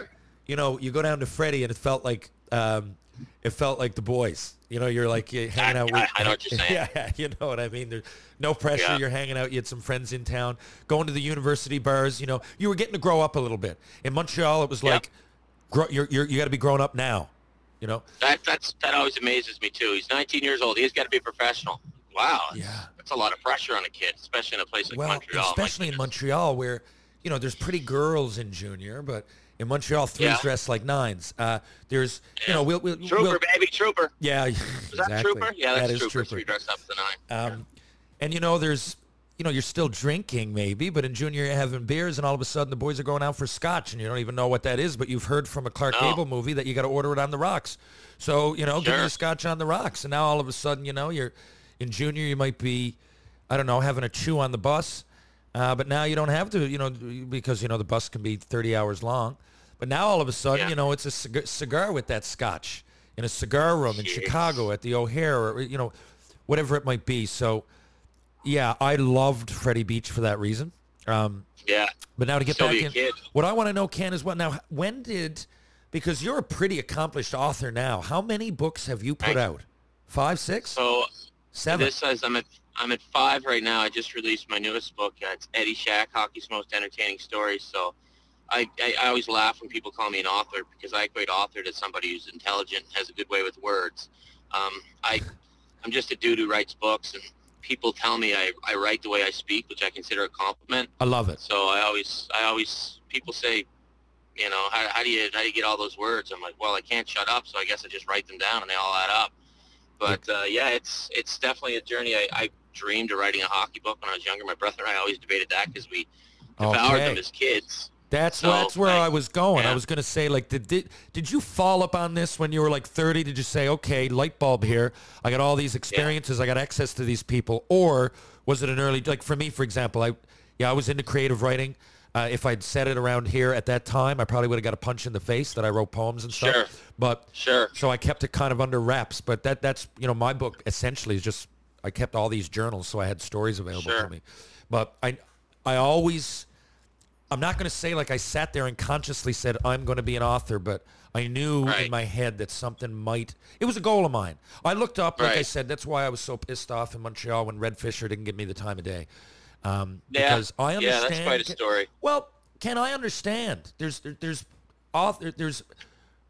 you know, you go down to Freddie and it felt like, um, it felt like the boys, you know, you're like you're hanging I, out. With, I know what you're saying. Yeah, you know what I mean? There's no pressure. Yeah. You're hanging out. You had some friends in town, going to the university bars. You know, you were getting to grow up a little bit. In Montreal, it was yeah. like, grow, you're, you're, you got to be grown up now, you know? That that's, that always amazes me, too. He's nineteen years old. He's got to be a professional. Wow. That's, yeah. that's a lot of pressure on a kid, especially in a place like well, Montreal. Especially in Montreal where, you know, there's pretty girls in junior, but – in Montreal, threes yeah. dressed like nines. Uh, there's, you yeah. know, we'll, we'll Trooper, we'll, baby, Trooper. Yeah, is that exactly. Trooper? Yeah, that's that is Trooper. Trooper. Three dressed up to nine. Um, yeah. And you know, there's, you know, you're still drinking maybe, but in junior you're having beers, and all of a sudden the boys are going out for scotch, and you don't even know what that is, but you've heard from a Clark no. Gable movie that you got to order it on the rocks. So you know, sure. give your scotch on the rocks, and now all of a sudden, you know, you're in junior, you might be, I don't know, having a chew on the bus. Uh, but now you don't have to, you know, because, you know, the bus can be thirty hours long. But now all of a sudden, yeah. you know, it's a cigar, cigar with that scotch in a cigar room Jeez. in Chicago at the O'Hare or, you know, whatever it might be. So, yeah, I loved Freddie Beach for that reason. Um, yeah. But now to get so back in, kid. what I want to know, Ken, is what now, when did, because you're a pretty accomplished author now, how many books have you put I, out? Five, six? So Seven. This says I'm at I'm at five right now. I just released my newest book. Uh, it's Eddie Shack, Hockey's Most Entertaining Stories. So I, I, I always laugh when people call me an author because I equate author to somebody who's intelligent and has a good way with words. Um, I, I'm just a dude who writes books, and people tell me I, I write the way I speak, which I consider a compliment. I love it. So I always, I always people say, you know, how, how do you how do you get all those words? I'm like, well, I can't shut up, so I guess I just write them down, and they all add up. But, uh, yeah, it's it's definitely a journey. I, I dreamed of writing a hockey book when I was younger. My brother and I always debated that because we devoured okay. them as kids. That's so, that's where I, I was going. Yeah. I was going to say, like, did, did did you fall up on this when you were, like, thirty? Did you say, okay, light bulb here. I got all these experiences. Yeah. I got access to these people. Or was it an early, like, for me, for example, I yeah, I was into creative writing. Uh, if I'd said it around here at that time, I probably would have got a punch in the face that I wrote poems and stuff. Sure. But sure. So I kept it kind of under wraps. But that that's, you know, my book essentially is just, I kept all these journals so I had stories available sure. to me. But I I always... I'm not going to say like I sat there and consciously said, I'm going to be an author, but I knew right. in my head that something might, it was a goal of mine. I looked up, like right. I said, that's why I was so pissed off in Montreal when Red Fisher didn't give me the time of day. Um, yeah. Because I understand. Yeah, that's quite a story. Can, well, can I understand? There's, there, there's author, there's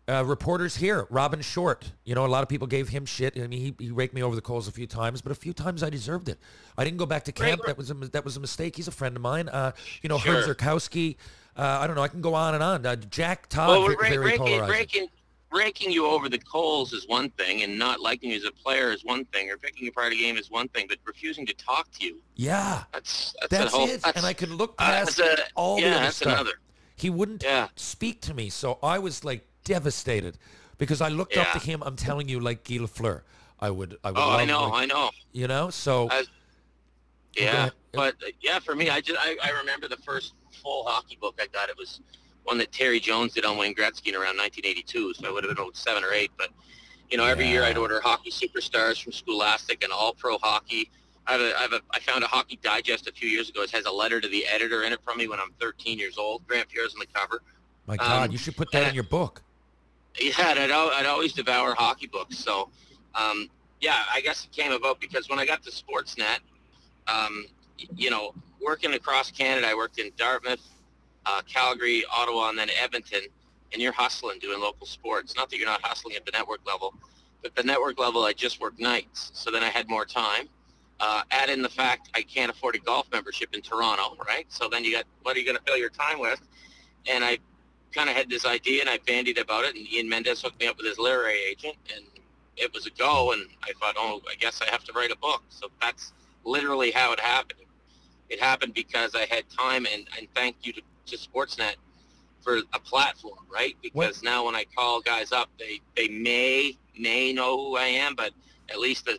uh, reporters here, Robin Short. You know, a lot of people gave him shit. I mean, he, he raked me over the coals a few times, but a few times I deserved it. I didn't go back to camp. Right. That was a, that was a mistake. He's a friend of mine. Uh, you know, sure. Herb Zerkowski. Uh, I don't know. I can go on and on. Uh, Jack Todd, well, very, very ranking, ranking, ranking you over the coals is one thing, and not liking you as a player is one thing, or picking apart a part of game is one thing, but refusing to talk to you. Yeah. That's that's, that's whole, it. That's, and I could look past uh, a, all yeah, the other that's stuff. Another. He wouldn't yeah. speak to me, so I was like, devastated because I looked yeah. up to him. I'm telling you, like Guy Lafleur, I would, I would, oh, I know, like, I know, you know, so I, yeah, okay. but yeah, for me, I just, I, I remember the first full hockey book I got. It was one that Terry Jones did on Wayne Gretzky in around nineteen eighty-two. So I would have been old seven or eight, but you know, every yeah. year I'd order Hockey Superstars from Scholastic and All Pro Hockey. I have a, I have a, I found a Hockey Digest a few years ago. It has a letter to the editor in it from me when I'm thirteen years old. Grant Pierre's on the cover. My God, um, you should put that in your book. Yeah, I'd, I'd always devour hockey books. So, um, yeah, I guess it came about because when I got to Sportsnet, um, you know, working across Canada, I worked in Dartmouth, uh, Calgary, Ottawa, and then Edmonton, and you're hustling doing local sports. Not that you're not hustling at the network level, but the network level, I just worked nights, so then I had more time. Uh, add in the fact I can't afford a golf membership in Toronto, right? So then you got, what are you going to fill your time with? And I kind of had this idea, and I bandied about it, and Ian Mendez hooked me up with his literary agent, and it was a go, and I thought, oh, I guess I have to write a book. So that's literally how it happened. It happened because I had time, and, and thank you to, to Sportsnet for a platform, right? Because what? Now when I call guys up, they, they may may know who I am, but at least, the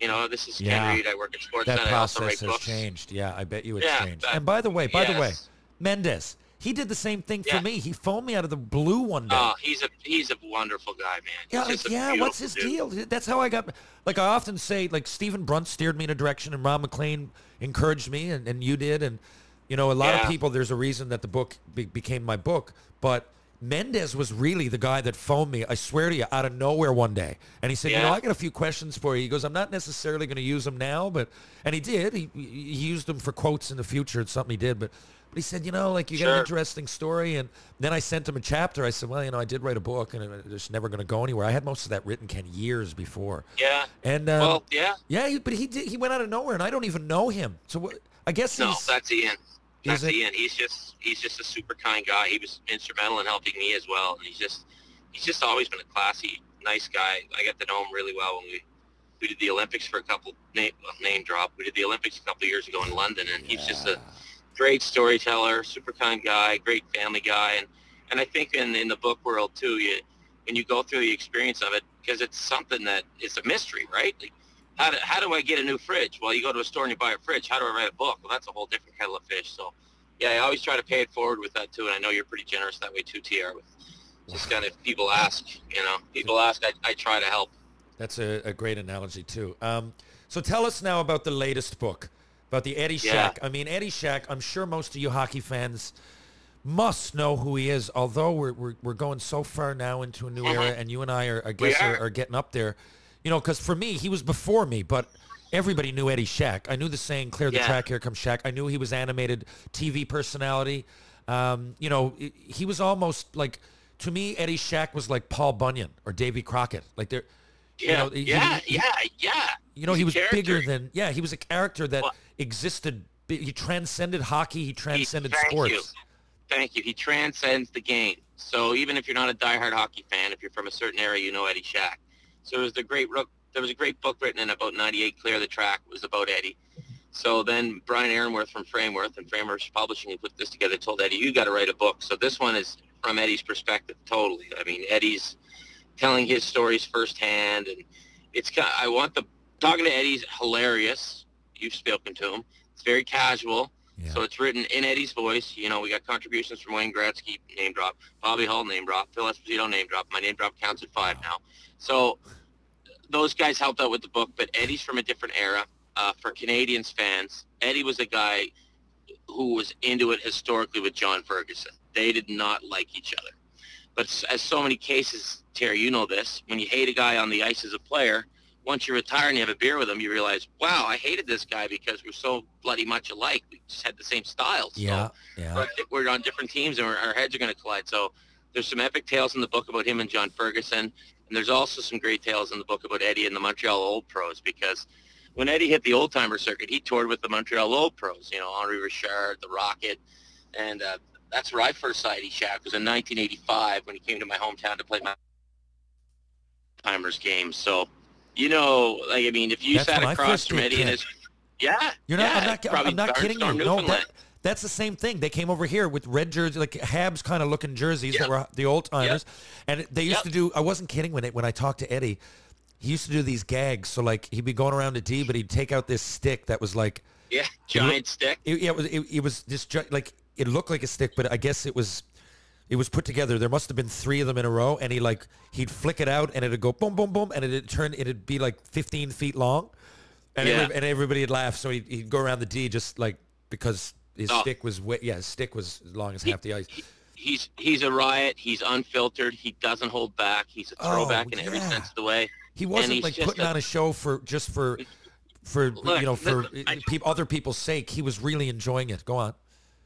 you know, this is Ken yeah. Reid. I work at Sportsnet. That process I also write has books. Changed. Yeah, I bet you it's yeah, changed. That, and by the way, by yes. the way, Mendez. He did the same thing for yeah. me. He phoned me out of the blue one day. Oh, he's a he's a wonderful guy, man. He's yeah, yeah. What's his dude. deal? That's how I got. Like I often say, like Stephen Brunt steered me in a direction, and Ron McLean encouraged me, and, and you did, and you know a lot yeah. of people. There's a reason that the book be, became my book, but Mendez was really the guy that phoned me. I swear to you, out of nowhere one day, and he said, yeah. "You know, I got a few questions for you." He goes, "I'm not necessarily going to use them now, but," and he did. He he used them for quotes in the future. It's something he did, but. But he said, you know, like, you got sure. an interesting story. And then I sent him a chapter. I said, well, you know, I did write a book, and it's never going to go anywhere. I had most of that written, Ken, years before. Yeah. And um, well, yeah. Yeah, but he did, he went out of nowhere, and I don't even know him. So I guess no, he's... No, that's Ian. That's Ian. He's just he's just a super kind guy. He was instrumental in helping me as well. And he's just he's just always been a classy, nice guy. I got to know him really well when we... We did the Olympics for a couple... Name, name drop. We did the Olympics a couple years ago in London, and yeah. he's just a... great storyteller, super kind guy, great family guy, and, and I think in, in the book world too, you when you go through the experience of it, because it's something that it's a mystery, right? Like, how do how do I get a new fridge? Well, you go to a store and you buy a fridge. How do I write a book? Well, that's a whole different kettle of fish. So, yeah, I always try to pay it forward with that too, and I know you're pretty generous that way too, T R. With just kind of people ask, you know, people ask, I I try to help. That's a, a great analogy too. Um, so tell us now about the latest book. About the Eddie Shack. Yeah. I mean, Eddie Shack, I'm sure most of you hockey fans must know who he is, although we're we're, we're going so far now into a new uh-huh. era, and you and I, are, I guess, are. Are, are getting up there. you know, because for me, he was before me, but everybody knew Eddie Shack. I knew the saying, clear the yeah. track, here comes Shack. I knew he was animated T V personality. Um, you know, he was almost like, to me, Eddie Shack was like Paul Bunyan or Davy Crockett. Like they're, yeah, you know, yeah, he, he, yeah, yeah. You know, He's he was character. bigger than, yeah, he was a character that well, existed. He transcended hockey. He transcended he, thank sports. You. Thank you. He transcends the game. So even if you're not a diehard hockey fan, if you're from a certain area, you know Eddie Shack. So there was the great there was a great book written in about ninety-eight, Clear the Track. It was about Eddie. So then Brian Ehrenworth from Frameworth and Frameworth Publishing, he put this together, told Eddie, you got to write a book. So this one is from Eddie's perspective, totally. I mean, Eddie's telling his stories firsthand, and it's kind of, I want the talking to Eddie's hilarious. You've spoken to him. It's very casual. Yeah. So it's written in Eddie's voice. You know, we got contributions from Wayne Gretzky, name drop, Bobby Hull, name drop, Phil Esposito, name drop. My name drop counts at five wow. now. So those guys helped out with the book, but Eddie's from a different era. Uh, for Canadians fans, Eddie was a guy who was into it historically with John Ferguson. They did not like each other. But as so many cases, Terry, you know this, when you hate a guy on the ice as a player, once you retire and you have a beer with him, you realize, wow, I hated this guy because we're so bloody much alike. We just had the same styles. Yeah, so yeah. We're on different teams and our heads are going to collide. So there's some epic tales in the book about him and John Ferguson. And there's also some great tales in the book about Eddie and the Montreal Old Pros, because when Eddie hit the old-timer circuit, he toured with the Montreal Old Pros, you know, Henri Richard, the Rocket, and uh, that's where I first saw Eddie Shack. It was in nineteen eighty-five when he came to my hometown to play my timers game. So, you know, like, I mean, if you that's sat across from Eddie and his... Yeah, You're not, yeah. I'm not, I'm, I'm not kidding you. No, that, that's the same thing. They came over here with red jerseys, like Habs kind of looking jerseys yep. that were the old-timers, yep. and they used yep. to do... I wasn't kidding when, it, when I talked to Eddie. He used to do these gags, so like he'd be going around to D, but he'd take out this stick that was like, yeah, giant looked, stick. It, yeah, it was. It, it was this gi- like it looked like a stick, but I guess it was, it was put together. There must have been three of them in a row, and he like he'd flick it out, and it'd go boom, boom, boom, and it'd turn. It'd be like fifteen feet long, and yeah. every, and everybody'd laugh. So he'd, he'd go around the D just like because his oh. stick was wet. Yeah, his stick was as long as he, half the ice. He, he's he's a riot. He's unfiltered. He doesn't hold back. He's a throwback oh, in yeah. every sense of the way. He wasn't like putting a, on a show for just for, for look, you know, for I, pe- other people's sake. He was really enjoying it. Go on.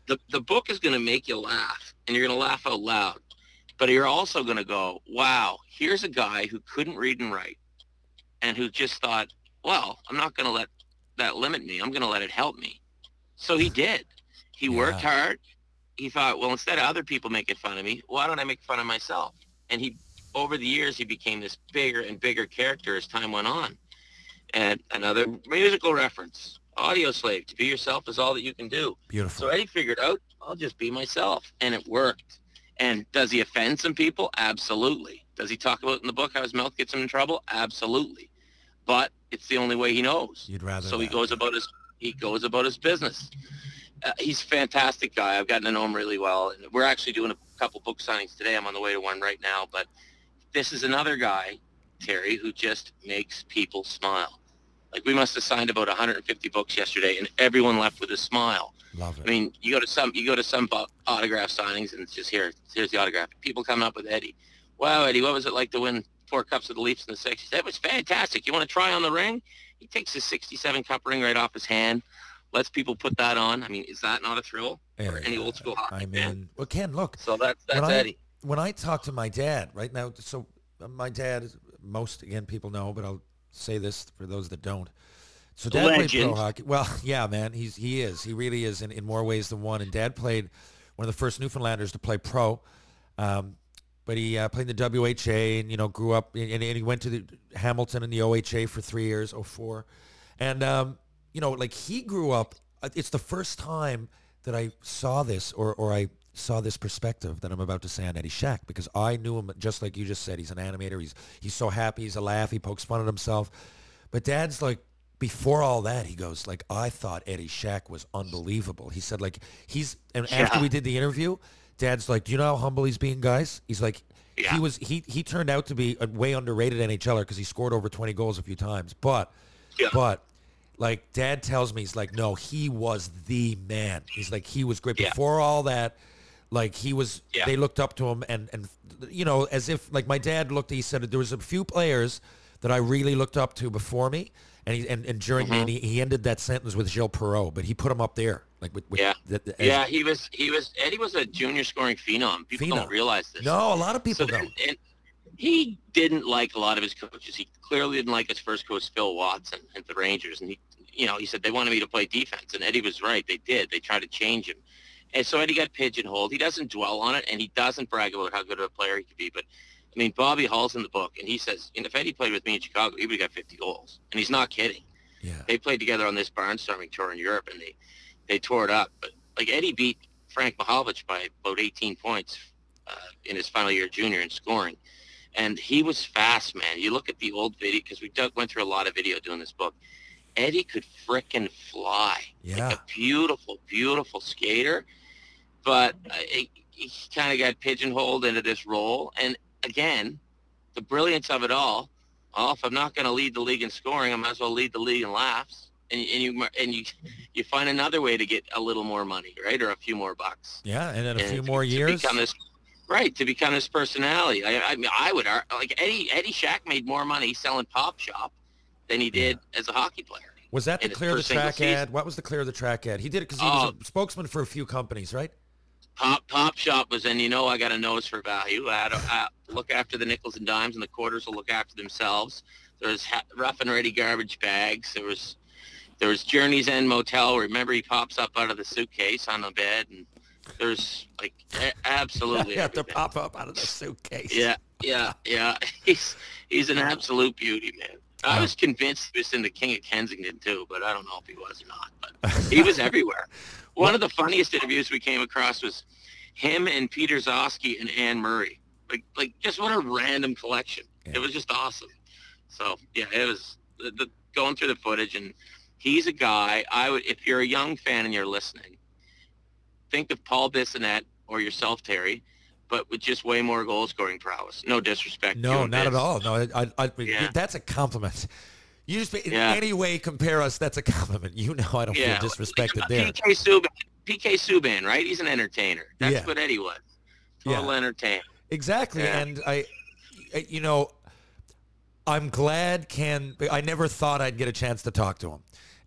The the book is going to make you laugh, and you're going to laugh out loud, but you're also going to go, "Wow, here's a guy who couldn't read and write, and who just thought, well, I'm not going to let that limit me. I'm going to let it help me." So he did. He yeah. worked hard. He thought, well, instead of other people making fun of me, why don't I make fun of myself? And he. Over the years, he became this bigger and bigger character as time went on. And another musical reference, Audio Slave, to be yourself is all that you can do. Beautiful. So Eddie figured out, I'll just be myself. And it worked. And does he offend some people? Absolutely. Does he talk about in the book how his mouth gets him in trouble? Absolutely. But it's the only way he knows. You'd rather so that. he goes about his he goes about his business. Uh, he's a fantastic guy. I've gotten to know him really well. And we're actually doing a couple book signings today. I'm on the way to one right now, but this is another guy, Terry, who just makes people smile. Like, we must have signed about one hundred fifty books yesterday, and everyone left with a smile. Love it. I mean, you go to some you go to some autograph signings, and it's just, here, here's the autograph. People coming up with Eddie. Wow, Eddie, what was it like to win four cups of the Leafs in the sixties? That was fantastic. You want to try on the ring? He takes his sixty-seven cup ring right off his hand, lets people put that on. I mean, is that not a thrill yeah, for any old-school hockey I mean, fan? Well, Ken, look. So that's, that's Eddie. When I talk to my dad right now, so my dad, most, again, people know, but I'll say this for those that don't. So dad Legend. played pro hockey. Well, yeah, man, he's he is. He really is in, in more ways than one. And dad played one of the first Newfoundlanders to play pro. Um, but he uh, played in the W H A and, you know, grew up, and, and he went to the Hamilton and the O H A for three years, oh four. And, um, you know, like he grew up. It's the first time that I saw this or, or I... saw this perspective that I'm about to say on Eddie Shack, because I knew him just like you just said. He's an animator. He's he's so happy. He's a laugh. He pokes fun at himself. But dad's like, before all that, he goes, like, I thought Eddie Shack was unbelievable. He said, like, he's, and yeah. after we did the interview, dad's like, do you know how humble he's being, guys? He's like, yeah. he was, he he turned out to be a way underrated NHLer because he scored over twenty goals a few times. But, yeah. but. Like, dad tells me, he's like, no, he was the man. He's like, he was great. Yeah. Before all that, like, he was, yeah. they looked up to him and, and, you know, as if, like, my dad looked, he said there was a few players that I really looked up to before me. And he, and, and during mm-hmm. me, and he, he ended that sentence with Gilles Perreault, but he put him up there. Like with, with yeah, the, the, as, yeah, he was he was Eddie was a junior scoring phenom. People phenom. don't realize this. No, a lot of people so, don't. And, and he didn't like a lot of his coaches. He clearly didn't like his first coach, Phil Watson, at the Rangers. And he, you know, he said they wanted me to play defense, and Eddie was right. They did. They tried to change him, and so Eddie got pigeonholed. He doesn't dwell on it, and he doesn't brag about how good of a player he could be, but. I mean, Bobby Hall's in the book, and he says, and if Eddie played with me in Chicago, he would have got fifty goals. And he's not kidding. Yeah. They played together on this barnstorming tour in Europe, and they, they tore it up. But, like, Eddie beat Frank Mihaljevic by about eighteen points uh, in his final year junior in scoring. And he was fast, man. You look at the old video, because we dug, went through a lot of video doing this book. Eddie could frickin' fly. Yeah. Like a beautiful, beautiful skater. But uh, he, he kind of got pigeonholed into this role, and again, the brilliance of it all. Well, if I'm not going to lead the league in scoring, I might as well lead the league in laughs. And, and you and you you find another way to get a little more money, right, or a few more bucks. Yeah, and then a and few to, more to years. Become this, right, to become this personality. I, I mean, I would like Eddie. Eddie Shack made more money selling Pop Shop than he did yeah. as a hockey player. Was that the Clear the Track ad? What was the Clear the Track ad? He did it because he oh, was a spokesman for a few companies, right? Pop Pop Shop was in, you know, I got a nose for value. I, I look after the nickels and dimes, and the quarters will look after themselves. There was ha- rough and ready garbage bags. There was there was Journey's End Motel. Remember, he pops up out of the suitcase on the bed, and there's, like, a- absolutely I have everything. To pop up out of the suitcase. Yeah, yeah, yeah. He's, he's an absolute beauty, man. I was convinced he was in the King of Kensington, too, but I don't know if he was or not. But he was everywhere. One of the funniest interviews we came across was him and Peter Zosky and Anne Murray. Like, like just what a random collection. Yeah. It was just awesome. So, yeah, it was the, the, going through the footage. And he's a guy, I would, if you're a young fan and you're listening, think of Paul Bissonnette or yourself, Terry, but with just way more goal-scoring prowess. No disrespect. No, not at all. No, I, I, yeah. that's a compliment. You just in yeah. any way compare us, that's a compliment. You know I don't yeah. feel disrespected there. P K Subban, P K Subban, right? He's an entertainer. That's yeah. what Eddie was. Total yeah. entertainer. Exactly. Yeah. And, I, you know, I'm glad Ken – I never thought I'd get a chance to talk to him.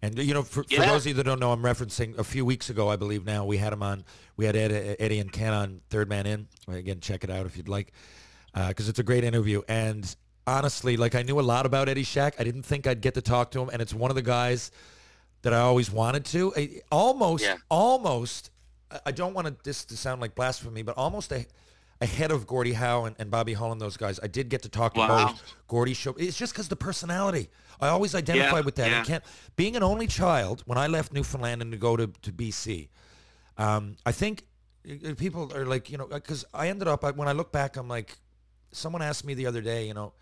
And, you know, for, yeah. for those of you that don't know, I'm referencing a few weeks ago, I believe now, we had him on – we had Ed, Eddie and Ken on Third Man In. Again, check it out if you'd like because uh, it's a great interview. And – honestly, like I knew a lot about Eddie Shack. I didn't think I'd get to talk to him, and it's one of the guys that I always wanted to. I, almost, yeah. almost, I don't want this to sound like blasphemy, but almost a, ahead of Gordie Howe and, and Bobby Hull and those guys. I did get to talk to wow. both. Gordie Show. It's just because the personality. I always identified yeah, with that. Yeah. I can't, being an only child, when I left Newfoundland and to go to, to B C, um, I think people are like, you know, because I ended up, I, when I look back, I'm like, someone asked me the other day, you know,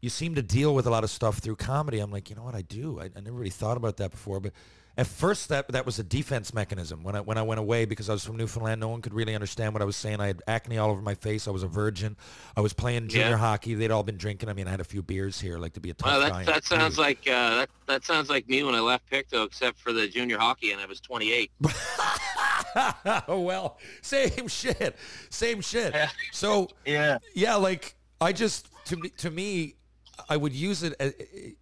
you seem to deal with a lot of stuff through comedy. I'm like, you know what, I do. I, I never really thought about that before. But at first, that that was a defense mechanism. When I when I went away because I was from Newfoundland, no one could really understand what I was saying. I had acne all over my face. I was a virgin. I was playing junior yeah. hockey. They'd all been drinking. I mean, I had a few beers here, like to be a tough well, that, guy. That sounds like uh, that, that sounds like me when I left Pictou, except for the junior hockey, and I was twenty-eight. Well, same shit, same shit. Yeah. So yeah, yeah, like I just to to me. I would use it as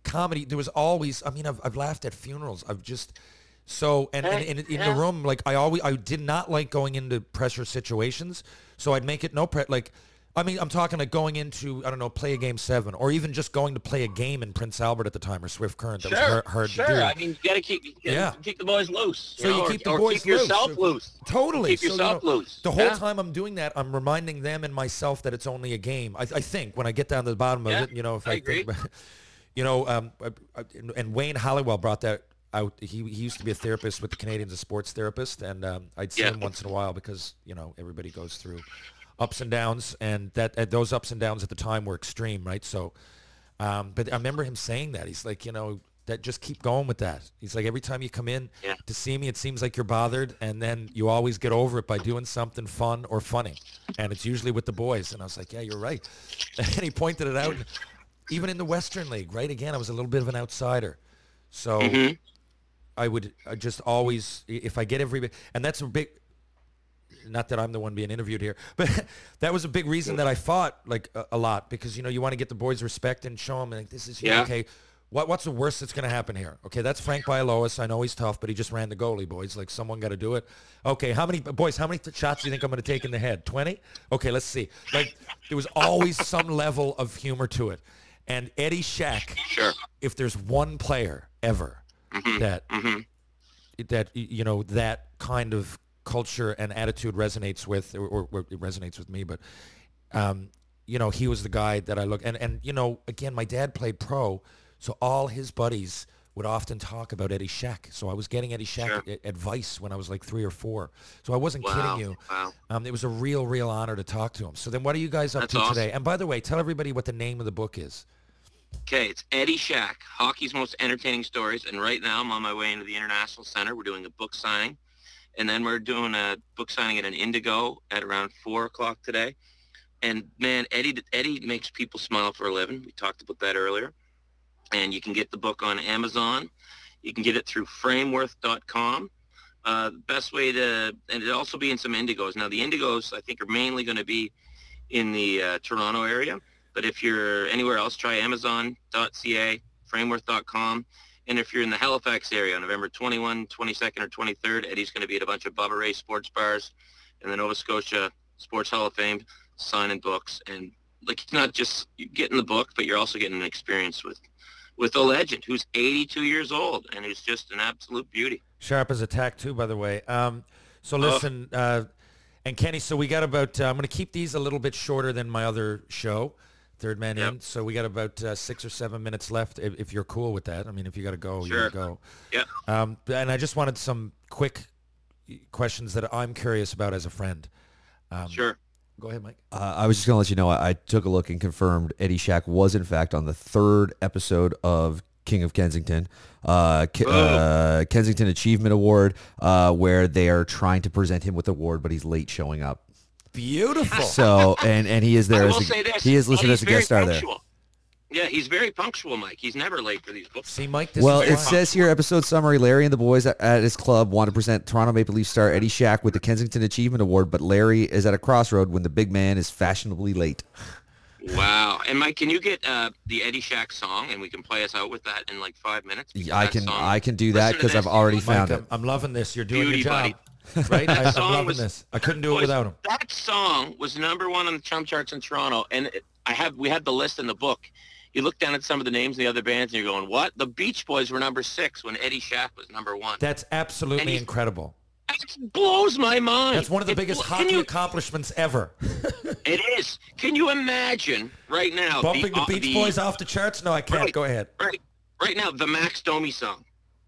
comedy. There was always, I mean, I've I've laughed at funerals. I've just, so, and, and, and in yeah. the room, like I always, I did not like going into pressure situations. So I'd make it no, pre- like, I mean, I'm talking like going into, I don't know, play a game seven or even just going to play a game in Prince Albert at the time or Swift Current. That sure, was hard, hard sure. to do. I mean, you got to keep, you gotta yeah. keep the boys loose. So you, know, you keep or, the boys keep loose. Yourself loose. Totally. Keep so, yourself you know, loose. The whole yeah. time I'm doing that, I'm reminding them and myself that it's only a game. I, I think when I get down to the bottom yeah, of it, you know, if I, I agree. Think, you know, um, and Wayne Halliwell brought that out. He he used to be a therapist with the Canadians, a sports therapist, and um, I'd see yeah. him once in a while because, you know, everybody goes through ups and downs, and that and those ups and downs at the time were extreme, right? So, um, but I remember him saying that. He's like, you know, that just keep going with that. He's like, every time you come in yeah. to see me, it seems like you're bothered, and then you always get over it by doing something fun or funny, and it's usually with the boys. And I was like, yeah, you're right. And he pointed it out, even in the Western League, right? Again, I was a little bit of an outsider. So mm-hmm. I would I just always, if I get everybody, and that's a big, not that I'm the one being interviewed here, but that was a big reason that I fought like a, a lot, because, you know, you want to get the boys' respect and show them, like, this is, yeah. okay, what what's the worst that's going to happen here? Okay, that's Frank Bialowas. I know he's tough, but he just ran the goalie, boys. Like, someone got to do it. Okay, how many, boys, how many th- shots do you think I'm going to take in the head? twenty? Okay, let's see. Like, there was always some level of humor to it. And Eddie Shack, sure. if there's one player ever mm-hmm. that, mm-hmm. that, you know, that kind of culture and attitude resonates with, or, or, or it resonates with me, but, um, you know, he was the guy that I look, and, and, you know, again, my dad played pro, so all his buddies would often talk about Eddie Shack. So I was getting Eddie Shack sure. advice when I was like three or four. So I wasn't wow. kidding you. Wow. Um, it was a real, real honor to talk to him. So then what are you guys up That's to awesome. Today? And by the way, tell everybody what the name of the book is. Okay, it's Eddie Shack, Hockey's Most Entertaining Stories. And right now I'm on my way into the International Center. We're doing a book signing. And then we're doing a book signing at an Indigo at around four o'clock today. And, man, Eddie Eddie makes people smile for a living. We talked about that earlier. And you can get the book on Amazon. You can get it through frameworth dot com. Uh, the best way to, and it'll also be in some Indigos. Now, the Indigos, I think, are mainly going to be in the uh, Toronto area. But if you're anywhere else, try amazon dot c a, frameworth dot com. And if you're in the Halifax area, on November twenty-first, twenty-second, or twenty-third, Eddie's going to be at a bunch of Bubba Ray sports bars and the Nova Scotia Sports Hall of Fame signing books. And, like, it's not just getting the book, but you're also getting an experience with with a legend who's eighty-two years old and who's just an absolute beauty. Sharp as a tack, too, by the way. Um, so, listen, oh. uh, and Kenny, so we got about, uh, I'm going to keep these a little bit shorter than my other show, Third Man yep. In. So we got about uh, six or seven minutes left, if, if you're cool with that. I mean, if you got to go, sure. you got to go. Yeah. Um, and I just wanted some quick questions that I'm curious about as a friend. Um, sure. Go ahead, Mike. Uh, I was just going to let you know, I, I took a look and confirmed Eddie Shack was, in fact, on the third episode of King of Kensington, uh, Ke- uh, Kensington Achievement Award, uh, where they are trying to present him with the award, but he's late showing up. Beautiful. So, and, and he is there. I will as a, say this. He is listed well, as a guest star there. Yeah, he's very punctual, Mike. He's never late for these books. See, Mike, this well, is it punctual. Says here, episode summary, Larry and the boys at, at his club want to present Toronto Maple Leaf star Eddie Shack with the Kensington Achievement Award, but Larry is at a crossroad when the big man is fashionably late. Wow. And, Mike, can you get uh, the Eddie Shack song, and we can play us out with that in like five minutes? Yeah, I can I can do that because I've already found Mike, it. I'm, I'm loving this. You're doing Beauty, your job. Buddy. Right? I, I'm loving was, this. I couldn't do it was, without him. That song was number one on the chum charts in Toronto, and it, I have we had the list in the book. You look down at some of the names of the other bands, and you're going, what? The Beach Boys were number six when Eddie Shack was number one. That's absolutely incredible. That blows my mind. That's one of the it biggest bl- hockey you, accomplishments ever. It is. Can you imagine right now? Bumping the, the Beach the, Boys off the charts? No, I can't. Right, go ahead. Right, right now, the Max Domi song,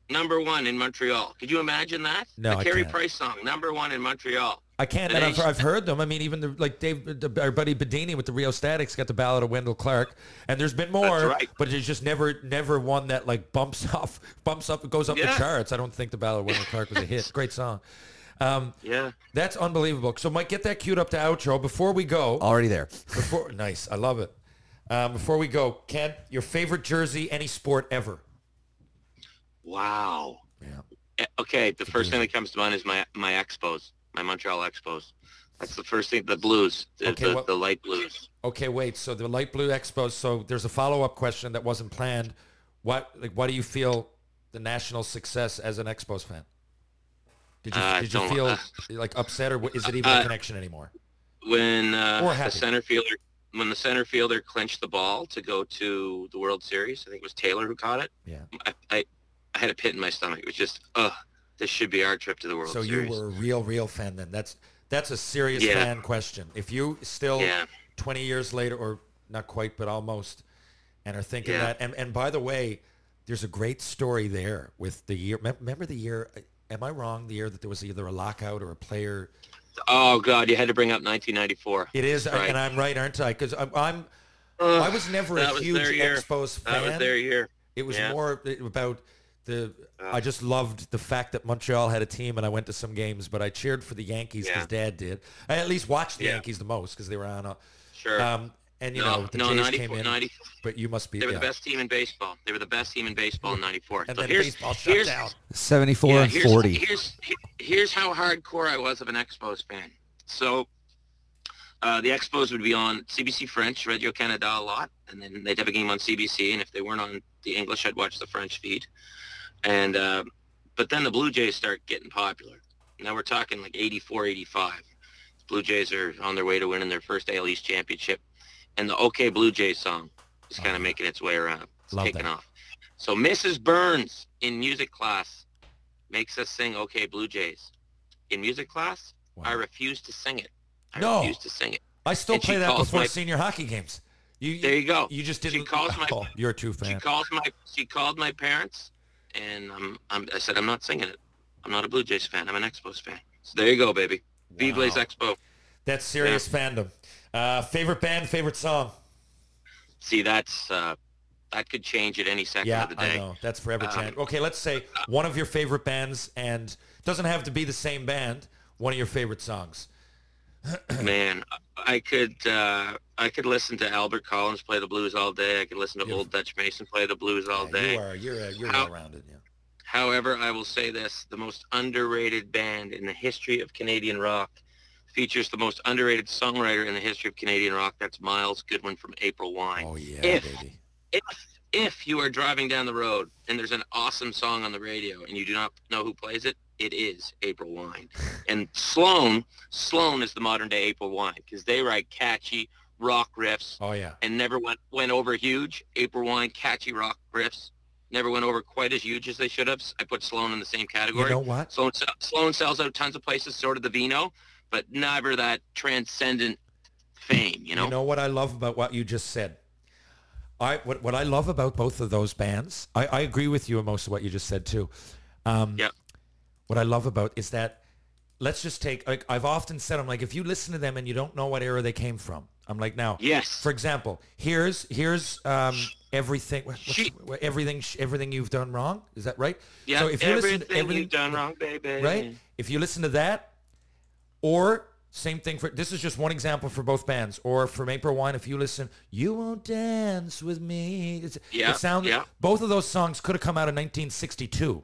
number one in Montreal. Could you imagine that? No, the I Carey can't. Price song, number one in Montreal. I can't. And I've, I've heard them. I mean, even the, like Dave, the, our buddy Bedini with the Rio Statics got the Ballad of Wendell Clark, and there's been more, right. but there's just never, never one that like bumps off, bumps up, goes up yeah. the charts. I don't think the Ballad of Wendell Clark was a hit. Great song. Um, yeah, that's unbelievable. So, Mike, get that queued up to outro before we go. Already there. Before, nice, I love it. Um, before we go, Ken, your favorite jersey, any sport ever? Wow. Yeah. Okay, the first thing that comes to mind is my my Expos. My Montreal Expos. That's the first thing. The blues, the, okay, the, well, the light blues. Okay, wait. So the light blue Expos. So there's a follow-up question that wasn't planned. What like? What do you feel the national success as an Expos fan? Did you uh, did you feel uh, like upset, or is it even uh, a connection anymore? When uh, or the center fielder when the center fielder clinched the ball to go to the World Series, I think it was Taylor who caught it. Yeah. I I, I had a pit in my stomach. It was just ugh. This should be our trip to the World Series. So you were a real, real fan then. That's that's a serious yeah. fan question. If you still yeah. twenty years later, or not quite, but almost, and are thinking yeah. that. And, and by the way, there's a great story there with the year. Remember the year, am I wrong, the year that there was either a lockout or a player? Oh, God, you had to bring up nineteen ninety-four. It is, right. And I'm right, aren't I? Because I'm, I'm Ugh, I was never a huge Expos fan. That was their year. It was yeah. more about... The, uh, I just loved the fact that Montreal had a team, and I went to some games, but I cheered for the Yankees because yeah. Dad did. I at least watched the yeah. Yankees the most because they were on a... Sure. Um, and, you no, know, the no, Jays came in, ninety but you must be... They were yeah. the best team in baseball. They were the best team in baseball in ninety-four. And so then here's, baseball shut down. seventy-four yeah, and here's, forty. Here's, here's how hardcore I was of an Expos fan. So uh, the Expos would be on C B C French, Radio-Canada a lot, and then they'd have a game on C B C, and if they weren't on the English, I'd watch the French feed. And uh, but then the Blue Jays start getting popular. Now we're talking like eighty-four, eighty-five. The Blue Jays are on their way to winning their first A L East championship, and the OK Blue Jays song is oh, kind of making its way around. It's taking that. off. So Missus Burns in music class makes us sing OK Blue Jays. In music class, wow. I refuse to sing it. I no. refuse to sing it. I still and play that before my, senior hockey games. You, there you go. You just didn't. She calls my, oh, you're a true fan. She calls my. She called my parents, and I'm, I'm, I said I'm not singing it. I'm not a Blue Jays fan. I'm an Expos fan. So there you go, baby. Wow. Vive les Expos. That's serious yeah. fandom. Uh, favorite band, favorite song. See, that's uh, that could change at any second yeah, of the day. Yeah, I know. That's forever um, changed. Okay, let's say one of your favorite bands, and doesn't have to be the same band. One of your favorite songs. Man, I could uh, I could listen to Albert Collins play the blues all day. I could listen to Beautiful. Old Dutch Mason play the blues all yeah, day. You are you're uh, you're How, well-rounded, yeah. However, I will say this: the most underrated band in the history of Canadian rock features the most underrated songwriter in the history of Canadian rock. That's Miles Goodwin from April Wine. Oh yeah, if, baby. If if you are driving down the road and there's an awesome song on the radio and you do not know who plays it, it is April Wine. And Sloan, Sloan is the modern-day April Wine because they write catchy rock riffs oh, yeah. and never went, went over huge. April Wine, catchy rock riffs, never went over quite as huge as they should have. I put Sloan in the same category. You know what? Sloan, Sloan sells out tons of places, sort of the Vino, but never that transcendent fame, you know? You know what I love about what you just said? I What, what I love about both of those bands, I, I agree with you on most of what you just said, too. Um, yeah. What I love about is that, let's just take, like, I've often said, I'm like, if you listen to them and you don't know what era they came from, I'm like, now, yes. For example, here's here's um, everything, she, everything, everything you've done wrong. Is that right? Yeah. So if you everything listen to everything you've done wrong, baby. Right. If you listen to that, or same thing for this is just one example for both bands, or for April Wine, if you listen, you won't dance with me. It's, yeah. It sounds. Yeah. Both of those songs could have come out in nineteen sixty-two.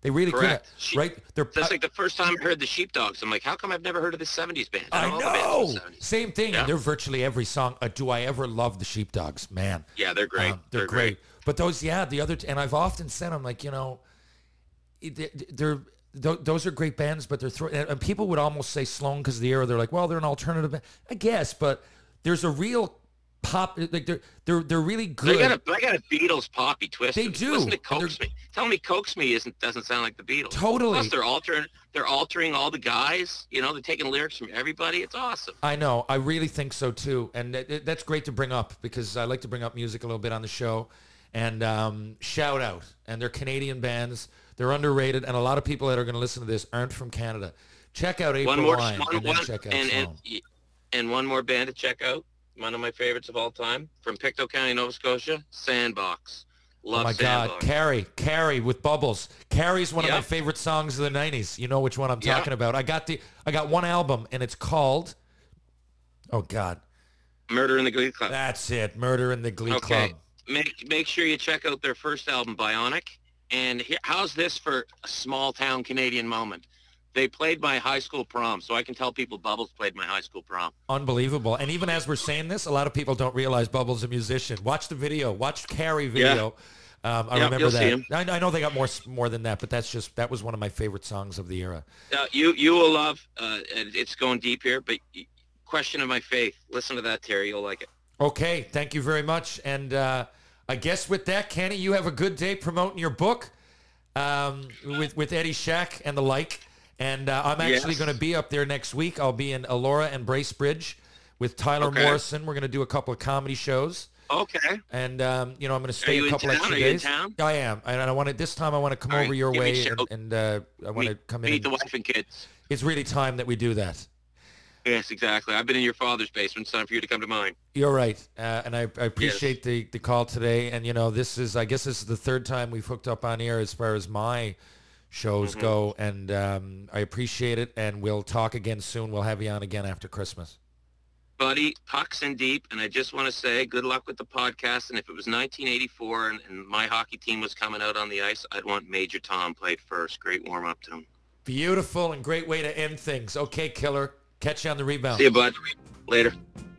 They really could, right? They're, that's like the first time I heard the Sheepdogs. I'm like, how come I've never heard of the seventies band? I, I know. Same thing. Yeah. They're virtually every song. Uh, do I ever love the Sheepdogs? Man. Yeah, they're great. Um, they're, they're great. great. But those, yeah, the other, and I've often said, I'm like, you know, they're, they're those are great bands, but they're throwing, and people would almost say Sloan because of the era. They're like, well, they're an alternative band. I guess, but there's a real pop, like they're they're they're really good. I got a, I got a Beatles poppy twist. They do. Listen to Coax Me. Tell me Coax Me isn't doesn't sound like the Beatles. Totally. Plus they're altering they're altering all the guys. You know, they're taking lyrics from everybody. It's awesome. I know. I really think so too. And it, it, that's great to bring up because I like to bring up music a little bit on the show. And um, shout out. And they're Canadian bands. They're underrated. And a lot of people that are going to listen to this aren't from Canada. Check out April Wine. And, and, and, and one more band to check out. One of my favorites of all time from Pictou County, Nova Scotia, Sandbox. Love Sandbox. Oh my Sandbox. God, Carrie, Carrie with Bubbles. Carrie's one yep. of my favorite songs of the nineties. You know which one I'm yep. talking about. I got the, I got one album and it's called, oh God, Murder in the Glee Club. That's it, Murder in the Glee okay. Club. Make make sure you check out their first album, Bionic. And here, how's this for a small town Canadian moment? They played my high school prom, so I can tell people Bubbles played my high school prom. Unbelievable. And even as we're saying this, a lot of people don't realize Bubbles is a musician. Watch the video. Watch Carrie video. Yeah. Um, I yep, remember you'll that. See him. I, I know they got more more than that, but that's just that was one of my favorite songs of the era. Uh, you you will love, uh, and it's going deep here, but Question of My Faith. Listen to that, Terry. You'll like it. Okay. Thank you very much. And uh, I guess with that, Kenny, you have a good day promoting your book um, with, with Eddie Shack and the like. And uh, I'm actually yes. going to be up there next week. I'll be in Elora and Bracebridge with Tyler okay. Morrison. We're going to do a couple of comedy shows. Okay. And, um, you know, I'm going to stay a couple extra days. Are you in town? I am. And I want to, this time I want to come All over right, your way and, and uh, I want to come in. Meet the wife and kids. It's really time that we do that. Yes, exactly. I've been in your father's basement. It's time for you to come to mine. You're right. Uh, and I, I appreciate yes. the, the call today. And, you know, this is, I guess this is the third time we've hooked up on air as far as my shows mm-hmm. go, and um I appreciate it, and we'll talk again soon. We'll have you on again after Christmas, buddy. Pucks and deep. And I just want to say good luck with the podcast, and if it was nineteen eighty-four and, and my hockey team was coming out on the ice, I'd want Major Tom played first. Great warm-up tune. Beautiful, and great way to end things. Okay, killer. Catch you on the rebound. See you, bud. Later. Clear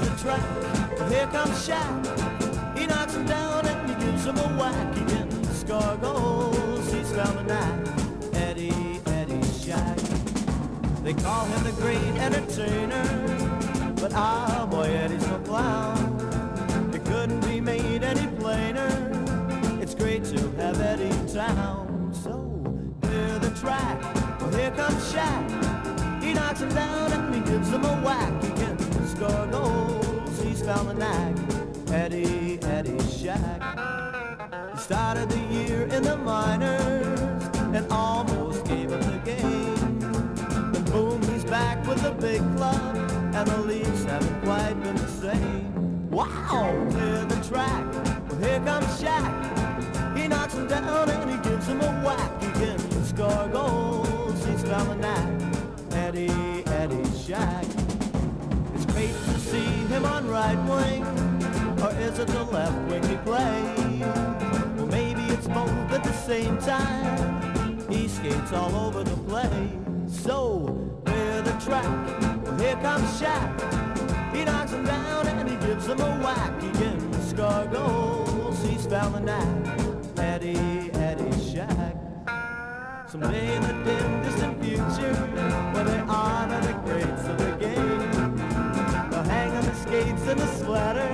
the track. Here comes Shaq. He knocks him down and he gives him a whack. He didn't score goals. He's found a knack. Eddie, Eddie Shack. They call him the great entertainer. But ah, boy, Eddie's no clown. It couldn't be made any plainer. It's great to have Eddie in town. So clear the track. Well, here comes Shaq. He knocks him down and he gives him a whack. He can score goals. He's found the knack. Eddie, Eddie Shack. He started the year in the minors and almost gave up the game. Then boom, he's back with the big club, and the Leafs haven't quite been the same. Wow! Clear the track. Well, here comes Shaq. He knocks him down and he gives him a whack. He can score goals, he's found the knack. Eddie, Eddie Shack. It's great to see him on right wing, or is it the left wing he plays? Well, maybe it's both at the same time. He skates all over the place. So clear the track. Well, here comes Shaq. He knocks him down and he gives him a whack. He can score goals, he's found the knack. Eddie, Eddie Shack. Someday in the dim, distant future, where they honor the greats of the game, they'll hang on the skates and the sweater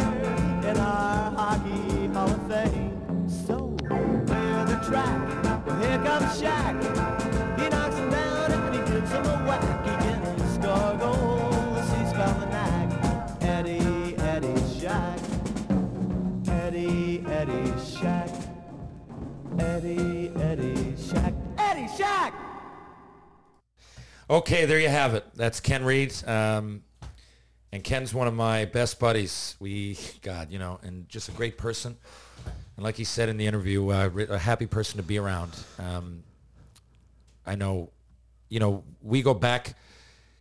in our Hockey Hall of Fame. So clear the track. Well, here comes Shaq. He knocks him down and he gives him a whack. He can score goals. He's found the knack. Eddie, Eddie Shack. Eddie, Eddie Shack. Eddie, Eddie Shack. Eddie Shack. Okay, there you have it. That's Ken Reid. Um, and Ken's one of my best buddies. We, God, you know, and just a great person. And like he said in the interview, uh, a happy person to be around. Um, I know, you know, we go back.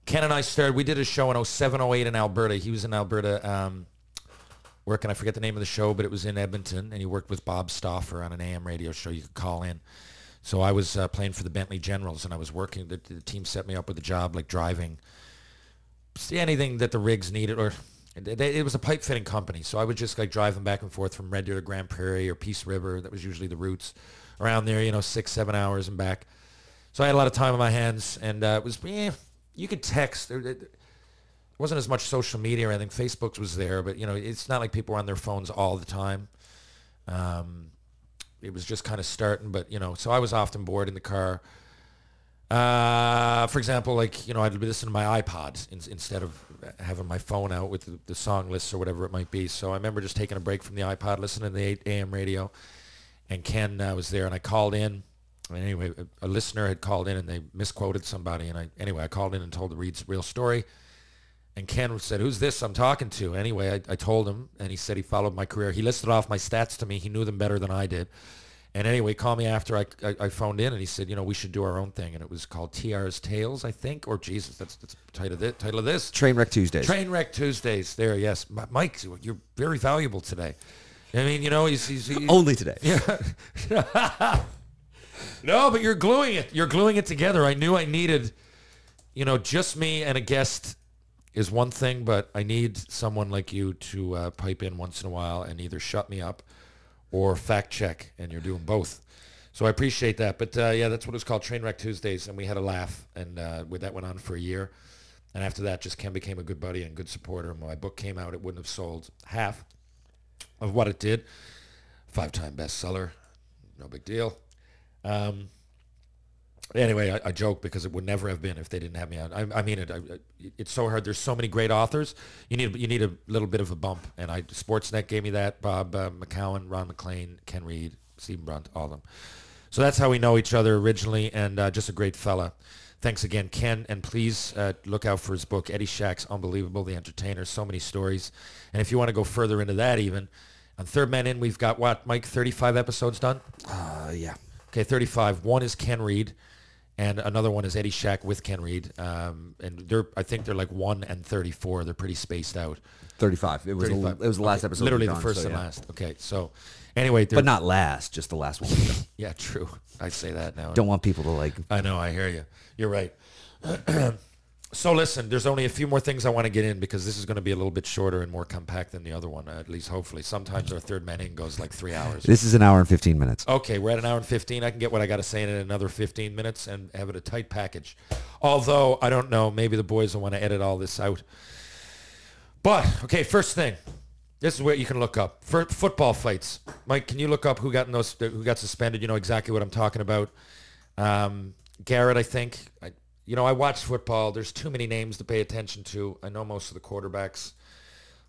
Ken and I started, we did a show in oh seven, oh eight in Alberta. He was in Alberta um, working, I forget the name of the show, but it was in Edmonton. And he worked with Bob Stauffer on an A M radio show. You could call in. So I was uh, playing for the Bentley Generals, and I was working. The, the team set me up with a job like driving, anything that the rigs needed, or they, it was a pipe fitting company. So I would just like drive them back and forth from Red Deer to Grand Prairie or Peace River. That was usually the routes around there, you know, six, seven hours and back. So I had a lot of time on my hands, and uh, it was, eh, you could text. There, there wasn't as much social media or anything. Facebook was there, but, you know, it's not like people were on their phones all the time. Um, It was just kind of starting, but, you know, so I was often bored in the car. Uh, for example, like, you know, I'd listen to my iPod in, instead of having my phone out with the, the song lists or whatever it might be. So I remember just taking a break from the iPod, listening to the eight a.m. radio, and Ken uh, was there, and I called in. And anyway, a, a listener had called in, and they misquoted somebody. And I anyway, I called in and told the Reid's real story. And Ken said, who's this I'm talking to? Anyway, I, I told him, and he said he followed my career. He listed off my stats to me. He knew them better than I did. And anyway, call me after I, I, I phoned in, and he said, you know, we should do our own thing. And it was called T R's Tales, I think. Or, Jesus, that's, that's the title of this. Title of this. Trainwreck Tuesdays. Trainwreck Tuesdays. There, yes. Mike, you're very valuable today. I mean, you know, he's... he's, he's only today. Yeah. No, but you're gluing it. You're gluing it together. I knew I needed, you know, just me and a guest... is one thing, but I need someone like you to uh, pipe in once in a while and either shut me up or fact check, and you're doing both. So I appreciate that. But, uh, yeah, that's what it was called, Trainwreck Tuesdays, and we had a laugh, and uh, that went on for a year. And after that, just Ken became a good buddy and good supporter. And when my book came out, it wouldn't have sold half of what it did. Five-time bestseller, no big deal. Um, Anyway, I, I joke because it would never have been if they didn't have me on. I, I mean it. I, it's so hard. There's so many great authors. You need you need a little bit of a bump, and I Sportsnet gave me that. Bob uh, McCowan, Ron McLean, Ken Reid, Stephen Brunt, all of them. So that's how we know each other originally, and uh, just a great fella. Thanks again, Ken, and please uh, look out for his book, Eddie Shack's Unbelievable, The Entertainer. So many stories, and if you want to go further into that even, on Third Man In, we've got what, Mike, thirty-five episodes done? Uh, yeah. Okay, thirty-five. One is Ken Reid. And another one is Eddie Shack with Ken Reid. Um, and they're, I think they're like one and thirty-four. They're pretty spaced out. thirty-five. It was thirty-five. A, it was the last okay. episode. Literally the first so, and yeah. last. Okay, so anyway. But not last, just the last one. Yeah, true. I say that now. Don't want people to like. I know, I hear you. You're right. So listen, there's only a few more things I want to get in because this is going to be a little bit shorter and more compact than the other one, at least hopefully. Sometimes our Third Man In goes like three hours. This is an hour and fifteen minutes. Okay, we're at an hour and fifteen. I can get what I got to say in another fifteen minutes and have it a tight package. Although, I don't know, maybe the boys will want to edit all this out. But, okay, first thing. This is where you can look up. For football fights. Mike, can you look up who got in those, who got suspended? You know exactly what I'm talking about. Um, Garrett, I think. I, You know, I watch football. There's too many names to pay attention to. I know most of the quarterbacks,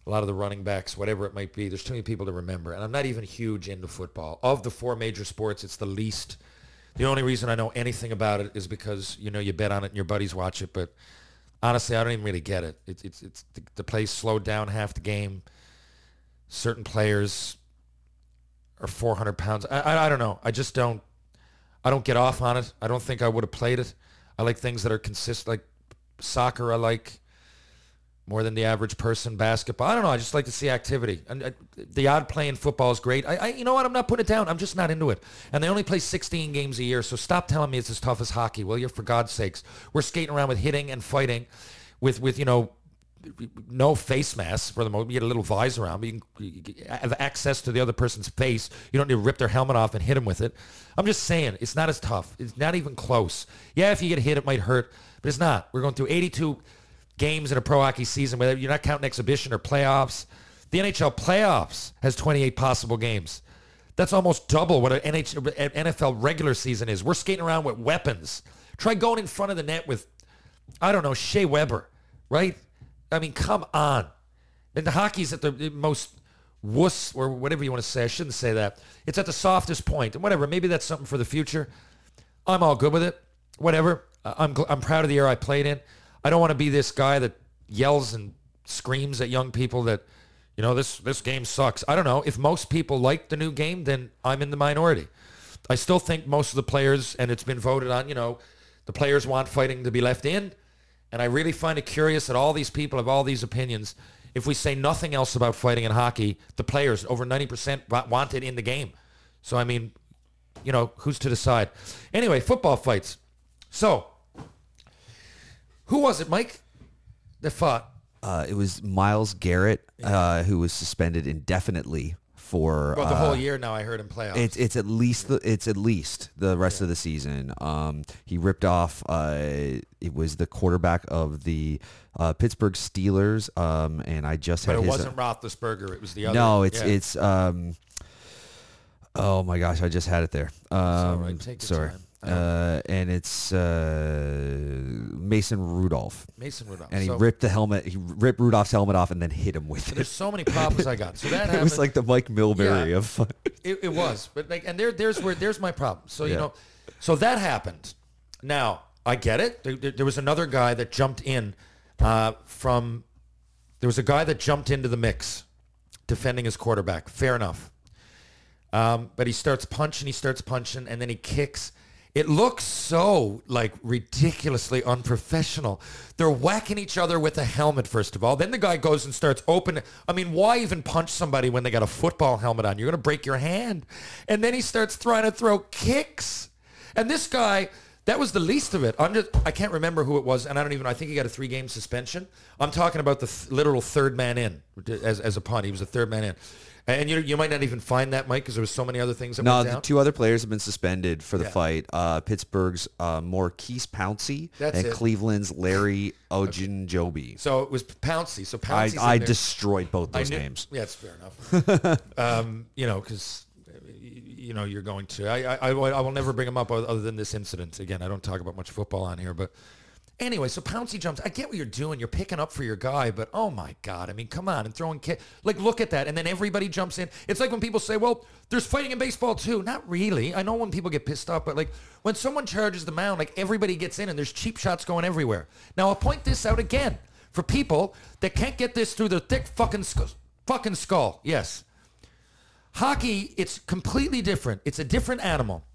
a lot of the running backs, whatever it might be. There's too many people to remember. And I'm not even huge into football. Of the four major sports, it's the least. The only reason I know anything about it is because, you know, you bet on it and your buddies watch it. But honestly, I don't even really get it. It's it's, it's the, the play slowed down half the game. Certain players are four hundred pounds. I, I, I don't know. I just don't. I don't get off on it. I don't think I would have played it. I like things that are consistent, like soccer I like more than the average person, basketball. I don't know. I just like to see activity. And uh, the odd play in football is great. I, I, you know what? I'm not putting it down. I'm just not into it. And they only play sixteen games a year, so stop telling me it's as tough as hockey, will you? For God's sakes. We're skating around with hitting and fighting with, with you know, no face masks for the moment. You get a little visor on, but you can have access to the other person's face. You don't need to rip their helmet off and hit them with it. I'm just saying, it's not as tough. It's not even close. Yeah, if you get hit, it might hurt, but it's not. We're going through eighty-two games in a pro hockey season, whether you're not counting exhibition or playoffs. The N H L playoffs has twenty-eight possible games. That's almost double what an N F L regular season is. We're skating around with weapons. Try going in front of the net with, I don't know, Shea Weber, right? I mean, come on. And the hockey's at the most wuss, or whatever you want to say. I shouldn't say that. It's at the softest point. And whatever, maybe that's something for the future. I'm all good with it. Whatever. I'm I'm proud of the era I played in. I don't want to be this guy that yells and screams at young people that, you know, this, this game sucks. I don't know. If most people like the new game, then I'm in the minority. I still think most of the players, and it's been voted on, you know, the players want fighting to be left in. And I really find it curious that all these people have all these opinions. If we say nothing else about fighting in hockey, the players, over ninety percent want it in the game. So, I mean, you know, who's to decide? Anyway, football fights. So, who was it, Mike, that fought? Uh, it was Myles Garrett, uh, who was suspended indefinitely for well, the uh, whole year now. I heard him play off. It's it's at least the, it's at least the rest yeah. of the season. Um, he ripped off. Uh, it was the quarterback of the uh, Pittsburgh Steelers. Um, and I just but had it his, wasn't Roethlisberger. It was the other. No, it's yeah. it's. Um, oh my gosh, I just had it there. Um, right. Take your sorry. Time. Uh, and it's uh, Mason Rudolph. Mason Rudolph. And he so, ripped the helmet. He ripped Rudolph's helmet off and then hit him with so it. There's so many problems I got. So that happened. It was like the Mike Milbury yeah, of. it, it was, but like, and there, there's where there's my problem. So yeah. you know, so that happened. Now I get it. There, there, there was another guy that jumped in uh, from. There was a guy that jumped into the mix, defending his quarterback. Fair enough. Um, but he starts punching. He starts punching, and then he kicks. It looks so, like, ridiculously unprofessional. They're whacking each other with a helmet, first of all. Then the guy goes and starts opening. I mean, why even punch somebody when they got a football helmet on? You're going to break your hand. And then he starts trying to throw kicks. And this guy, that was the least of it. I'm just, I can't remember who it was, and I don't even, I think he got a three-game suspension. I'm talking about the th- literal third man in, as, as a pun. He was a third man in. And you you might not even find that, Mike, because there was so many other things that no, went down. No, the two other players have been suspended for the yeah. fight. Uh, Pittsburgh's uh, Maurice Pouncey That's and it. Cleveland's Larry Ogunjobi. Okay. So it was Pouncey. So Pouncey's I, I destroyed both those names. Yeah, that's fair enough. um, you know, because you know you're going to. I, I I will never bring them up other than this incident again. I don't talk about much football on here, but. Anyway, so Pouncey jumps. I get what you're doing. You're picking up for your guy, but oh, my God. I mean, come on. And throwing kick. Like, look at that. And then everybody jumps in. It's like when people say, well, there's fighting in baseball, too. Not really. I know when people get pissed off, but, like, when someone charges the mound, like, everybody gets in, and there's cheap shots going everywhere. Now, I'll point this out again for people that can't get this through their thick fucking skull. Fucking skull. Yes. Hockey, it's completely different. It's a different animal.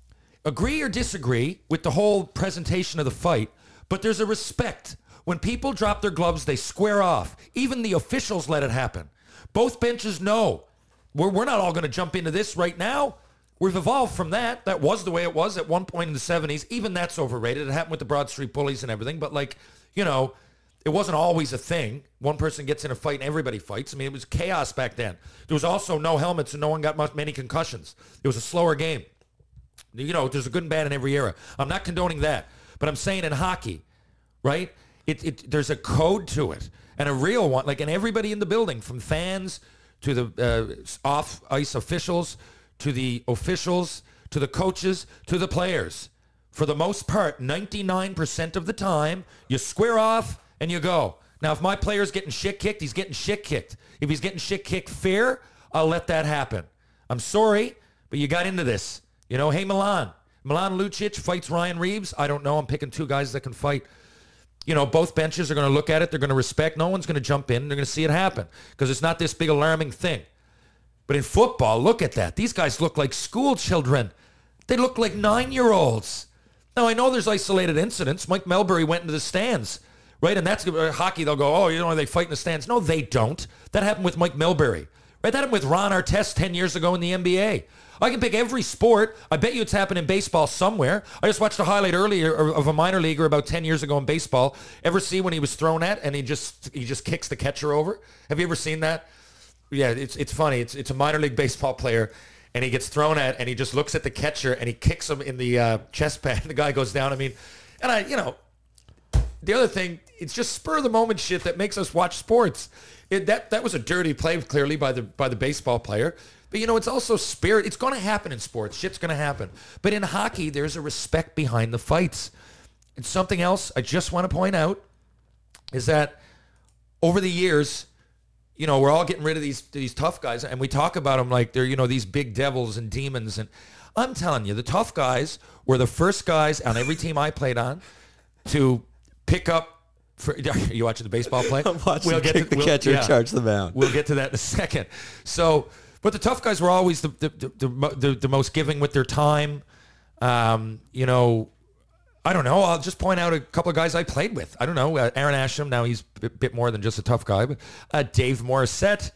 agree or disagree with the whole presentation of the fight, but there's a respect. When people drop their gloves, they square off. Even the officials let it happen. Both benches know. We're, we're not all going to jump into this right now. We've evolved from that. That was the way it was at one point in the seventies. Even that's overrated. It happened with the Broad Street Bullies and everything. But, like, you know, it wasn't always a thing. One person gets in a fight and everybody fights. I mean, it was chaos back then. There was also no helmets and no one got much, many concussions. It was a slower game. You know, there's a good and bad in every era. I'm not condoning that. But I'm saying in hockey, right, it, it there's a code to it. And a real one. Like, and everybody in the building, from fans to the uh, off-ice officials, to the officials, to the coaches, to the players. For the most part, ninety-nine percent of the time, you square off and you go. Now, if my player's getting shit kicked, he's getting shit kicked. If he's getting shit kicked fair, I'll let that happen. I'm sorry, but you got into this. You know, hey, Milan. Milan Lucic fights Ryan Reeves. I don't know. I'm picking two guys that can fight. You know, both benches are going to look at it. They're going to respect. No one's going to jump in. They're going to see it happen because it's not this big alarming thing. But in football, look at that. These guys look like school children. They look like nine-year-olds. Now, I know there's isolated incidents. Mike Melbury went into the stands, right? And that's hockey. They'll go, oh, you know, they fight in the stands. No, they don't. That happened with Mike Melbury. Right? That happened with Ron Artest ten years ago in the N B A. I can pick every sport. I bet you it's happened in baseball somewhere. I just watched a highlight earlier of a minor leaguer about ten years ago in baseball. Ever see when he was thrown at and he just he just kicks the catcher over? Have you ever seen that? Yeah, it's it's funny. It's it's a minor league baseball player, and he gets thrown at, and he just looks at the catcher, and he kicks him in the uh, chest pad, and the guy goes down. I mean, and I, you know, the other thing, it's just spur of the moment shit that makes us watch sports. It, that that was a dirty play, clearly by the by the baseball player, but you know, it's also spirit. It's going to happen in sports. Shit's going to happen, but in hockey, there's a respect behind the fights. And something else I just want to point out is that over the years, you know, we're all getting rid of these these tough guys, and we talk about them like they're, you know, these big devils and demons. And I'm telling you, the tough guys were the first guys on every team I played on to pick up. For, are you watching the baseball play? I'm watching. We'll get to, the we'll, catcher yeah, charge the mound. We'll get to that in a second. So, but the tough guys were always the the the, the, the, the most giving with their time. Um, you know, I don't know. I'll just point out a couple of guys I played with. I don't know. Uh, Aaron Asham, now he's a bit more than just a tough guy. But uh, Dave Morissette.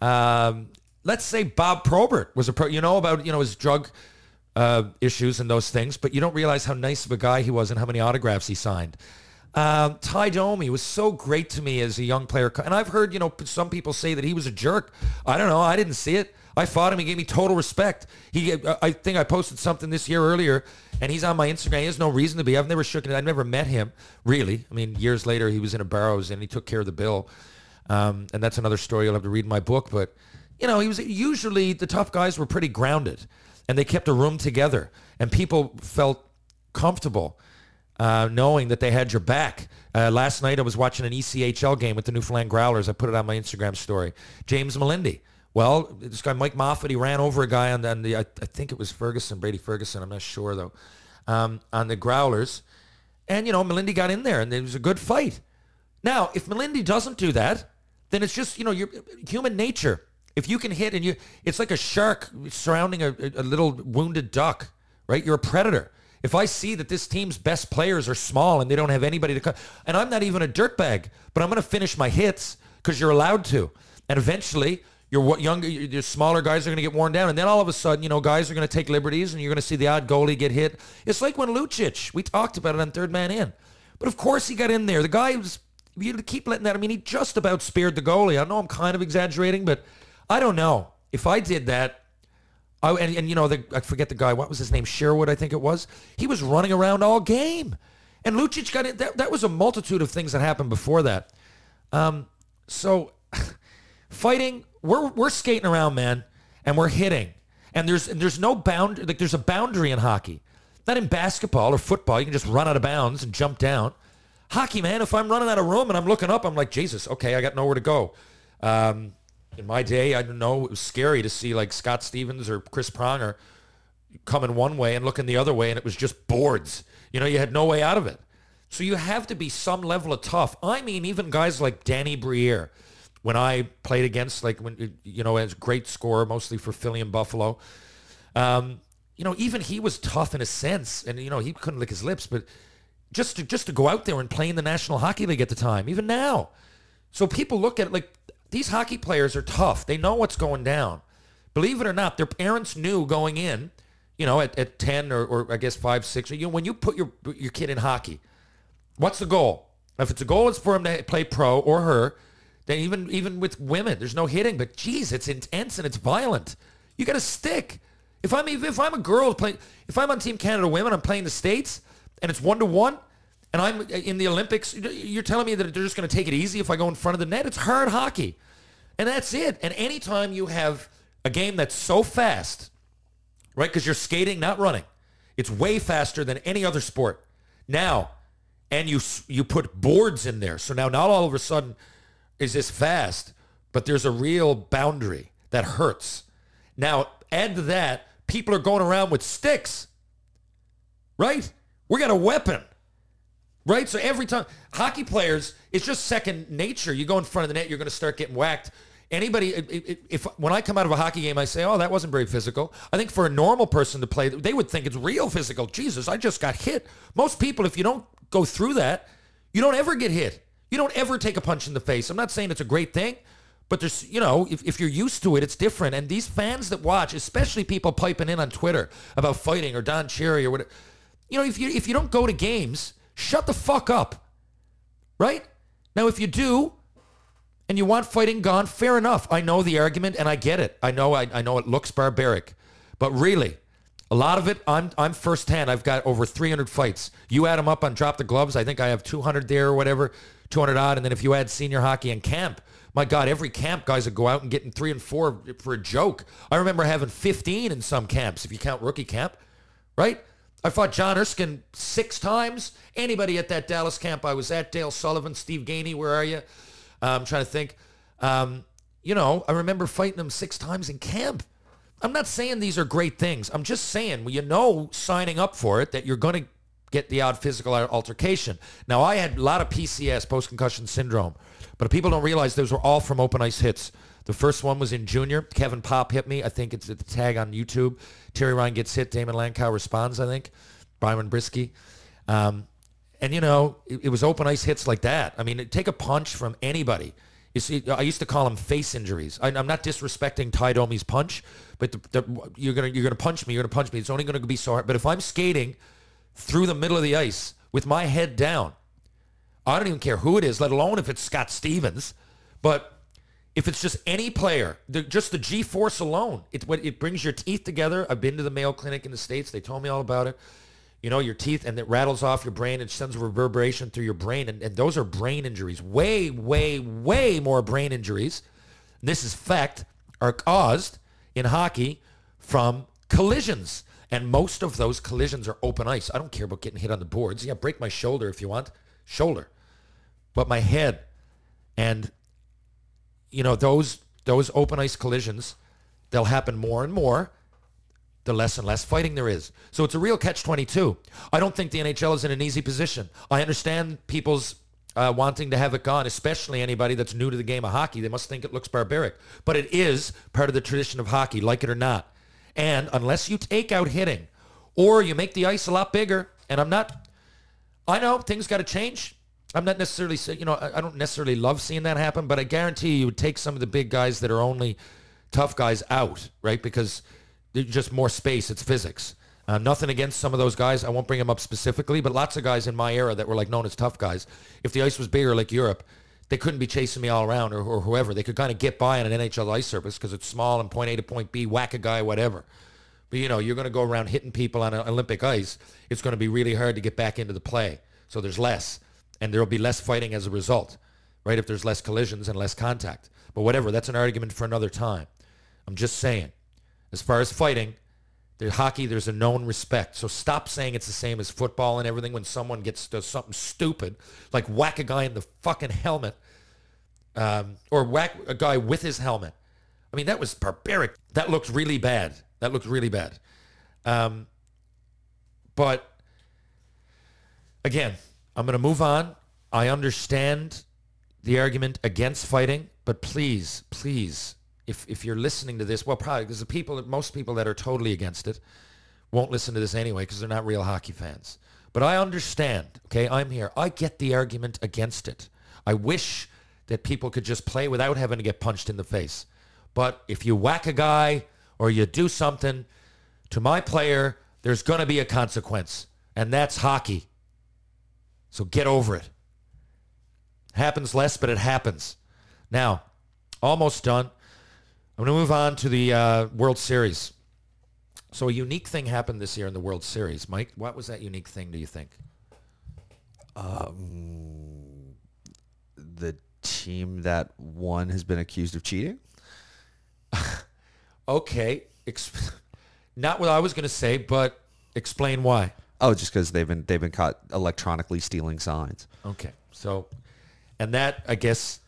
Um, let's say Bob Probert was a pro. You know about, you know, his drug uh, issues and those things. But you don't realize how nice of a guy he was and how many autographs he signed. Um, Ty Domi was so great to me as a young player. And I've heard, you know, some people say that he was a jerk. I don't know. I didn't see it. I fought him. He gave me total respect. He, I think I posted something this year earlier, and he's on my Instagram. He has no reason to be. I've never shook it. I've never met him, really. I mean, years later, he was in a Barrows, and he took care of the bill. Um, and that's another story you'll have to read in my book. But, you know, he was usually the tough guys were pretty grounded, and they kept a room together, and people felt comfortable uh, knowing that they had your back. Uh, last night, I was watching an E C H L game with the Newfoundland Growlers. I put it on my Instagram story. James Melindi. Well, this guy, Mike Moffat, he ran over a guy on the, on the I, I think it was Ferguson, Brady Ferguson, I'm not sure though, um, on the Growlers. And, you know, Melindi got in there, and it was a good fight. Now, if Melindi doesn't do that, then it's just, you know, your human nature. If you can hit and you, it's like a shark surrounding a, a little wounded duck, right? You're a predator. If I see that this team's best players are small and they don't have anybody to cut, and I'm not even a dirtbag, but I'm going to finish my hits because you're allowed to. And eventually, your younger, your smaller guys are going to get worn down. And then all of a sudden, you know, guys are going to take liberties and you're going to see the odd goalie get hit. It's like when Lucic, we talked about it on Third Man In. But of course he got in there. The guy was, you keep letting that, I mean, he just about speared the goalie. I know I'm kind of exaggerating, but I don't know. If I did that, I, and, and you know, the, I forget the guy, what was his name? Sherwood, I think it was. He was running around all game. And Lucic got in. That, that was a multitude of things that happened before that. Um, so fighting... We're we're skating around, man, and we're hitting. And there's and there's no bound like there's a boundary in hockey. Not in basketball or football. You can just run out of bounds and jump down. Hockey, man, if I'm running out of room and I'm looking up, I'm like, Jesus, okay, I got nowhere to go. Um, in my day, I don't know, it was scary to see like Scott Stevens or Chris Pronger coming one way and looking the other way, and it was just boards. You know, you had no way out of it. So you have to be some level of tough. I mean, even guys like Danny Briere. When I played against, like, when you know, as great scorer, mostly for Philly and Buffalo, um, you know, even he was tough in a sense, and, you know, he couldn't lick his lips, but just to, just to go out there and play in the National Hockey League at the time, even now. So people look at it like, these hockey players are tough. They know what's going down. Believe it or not, their parents knew going in, you know, at, at ten or, or I guess five, six, you know, when you put your your kid in hockey, what's the goal? If it's a goal, it's for him to play pro or her. Then even even with women, there's no hitting, but geez, it's intense and it's violent. You got to stick. If I'm even if I'm a girl playing, if I'm on Team Canada Women, I'm playing the States, and it's one to one, and I'm in the Olympics, you're telling me that they're just going to take it easy if I go in front of the net? It's hard hockey, and that's it. And anytime you have a game that's so fast, right? Because you're skating, not running. It's way faster than any other sport now, and you you put boards in there, so now not all of a sudden is this fast, but there's a real boundary that hurts. Now, add to that, people are going around with sticks, right? We got a weapon, right? So every time, hockey players, it's just second nature. You go in front of the net, you're going to start getting whacked. Anybody, if, if when I come out of a hockey game, I say, oh, that wasn't very physical. I think for a normal person to play, they would think it's real physical. Jesus, I just got hit. Most people, if you don't go through that, you don't ever get hit. You don't ever take a punch in the face. I'm not saying it's a great thing, but there's, you know, if, if you're used to it, it's different. And these fans that watch, especially people piping in on Twitter about fighting or Don Cherry or whatever, you know, if you if you don't go to games, shut the fuck up, right? Now, if you do, and you want fighting gone, fair enough. I know the argument, and I get it. I know, I, I know it looks barbaric, but really, a lot of it, I'm I'm firsthand. I've got over three hundred fights. You add them up on Drop the Gloves. I think I have two hundred there or whatever, two hundred odd. And then if you add senior hockey and camp, my God, every camp guys would go out and getting three and four for a joke. I remember having fifteen in some camps if you count rookie camp, right? I fought John Erskine six times. Anybody at that Dallas camp I was at, Dale Sullivan, Steve Gainey, where are you? Uh, I'm trying to think. Um, you know, I remember fighting them six times in camp. I'm not saying these are great things. I'm just saying, well, you know, signing up for it, that you're going to get the odd physical altercation. Now, I had a lot of P C S, post-concussion syndrome, but people don't realize those were all from open ice hits. The first one was in junior. Kevin Popp hit me. I think it's at the tag on YouTube. Terry Ryan gets hit. Damon Lankow responds, I think. Byron Brisky. Um, and, you know, it, it was open ice hits like that. I mean, take a punch from anybody. You see, I used to call them face injuries. I, I'm not disrespecting Ty Domi's punch, but the, the, you're gonna you're gonna punch me. You're gonna punch me. It's only gonna be so hard. But if I'm skating through the middle of the ice with my head down, I don't even care who it is, let alone if it's Scott Stevens. But if it's just any player, the, just the G-force alone, it it brings your teeth together. I've been to the Mayo Clinic in the States. They told me all about it. You know, your teeth, and it rattles off your brain. It sends a reverberation through your brain, and, and those are brain injuries. Way, way, way more brain injuries, this is fact, are caused in hockey from collisions, and most of those collisions are open ice. I don't care about getting hit on the boards. Yeah, break my shoulder if you want, shoulder, but my head, and, you know, those those open ice collisions, they'll happen more and more, the less and less fighting there is. So it's a real catch twenty-two. I don't think the N H L is in an easy position. I understand people's uh, wanting to have it gone, especially anybody that's new to the game of hockey. They must think it looks barbaric. But it is part of the tradition of hockey, like it or not. And unless you take out hitting or you make the ice a lot bigger, and I'm not, I know things got to change. I'm not necessarily, you know, I don't necessarily love seeing that happen, but I guarantee you would take some of the big guys that are only tough guys out, right? Because just more space. It's physics. Uh, nothing against some of those guys. I won't bring them up specifically, but lots of guys in my era that were like known as tough guys. If the ice was bigger like Europe, they couldn't be chasing me all around or, or whoever. They could kind of get by on an N H L ice surface because it's small and point A to point B, whack a guy, whatever. But, you know, you're going to go around hitting people on an Olympic ice. It's going to be really hard to get back into the play. So there's less, and there will be less fighting as a result, right, if there's less collisions and less contact. But whatever, that's an argument for another time. I'm just saying. As far as fighting, there's hockey, there's a known respect. So stop saying it's the same as football and everything when someone gets does something stupid, like whack a guy in the fucking helmet um, or whack a guy with his helmet. I mean, that was barbaric. That looked really bad. That looked really bad. Um, but, again, I'm going to move on. I understand the argument against fighting, but please, please, If if you're listening to this, well, probably because the people, most people that are totally against it, won't listen to this anyway because they're not real hockey fans. But I understand, okay? I'm here. I get the argument against it. I wish that people could just play without having to get punched in the face. But if you whack a guy or you do something to my player, there's going to be a consequence, and that's hockey. So get over it. Happens less, but it happens. Now, almost done. I'm going to move on to the uh, World Series. So a unique thing happened this year in the World Series. Mike, what was that unique thing, do you think? Um, the team that won has been accused of cheating? Okay. Ex- Not what I was going to say, but explain why. Oh, just because they've been they've been caught electronically stealing signs. Okay. So, and that, I guess,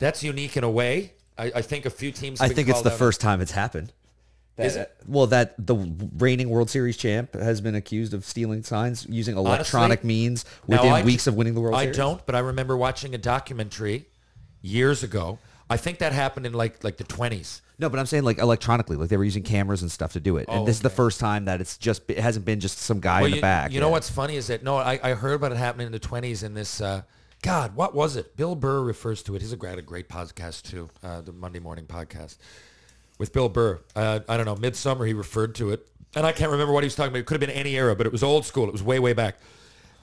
that's unique in a way. I, I think a few teams have I think it's the first time it's happened. That, Is it? Well, that the reigning World Series champ has been accused of stealing signs using electronic Honestly, means within I, weeks of winning the World I Series. I don't, but I remember watching a documentary years ago. I think that happened in like like the twenties. No, but I'm saying like electronically, like they were using cameras and stuff to do it. And oh, this okay. is the first time that it's just it hasn't been just some guy well, in the you, back. You know yeah. what's funny is that no, I, I heard about it happening in the twenties in this. Uh, God, what was it? Bill Burr refers to it. He's a great, a great podcast too, uh, the Monday Morning Podcast. With Bill Burr, uh, I don't know, midsummer he referred to it. And I can't remember what he was talking about. It could have been any era, but it was old school. It was way, way back.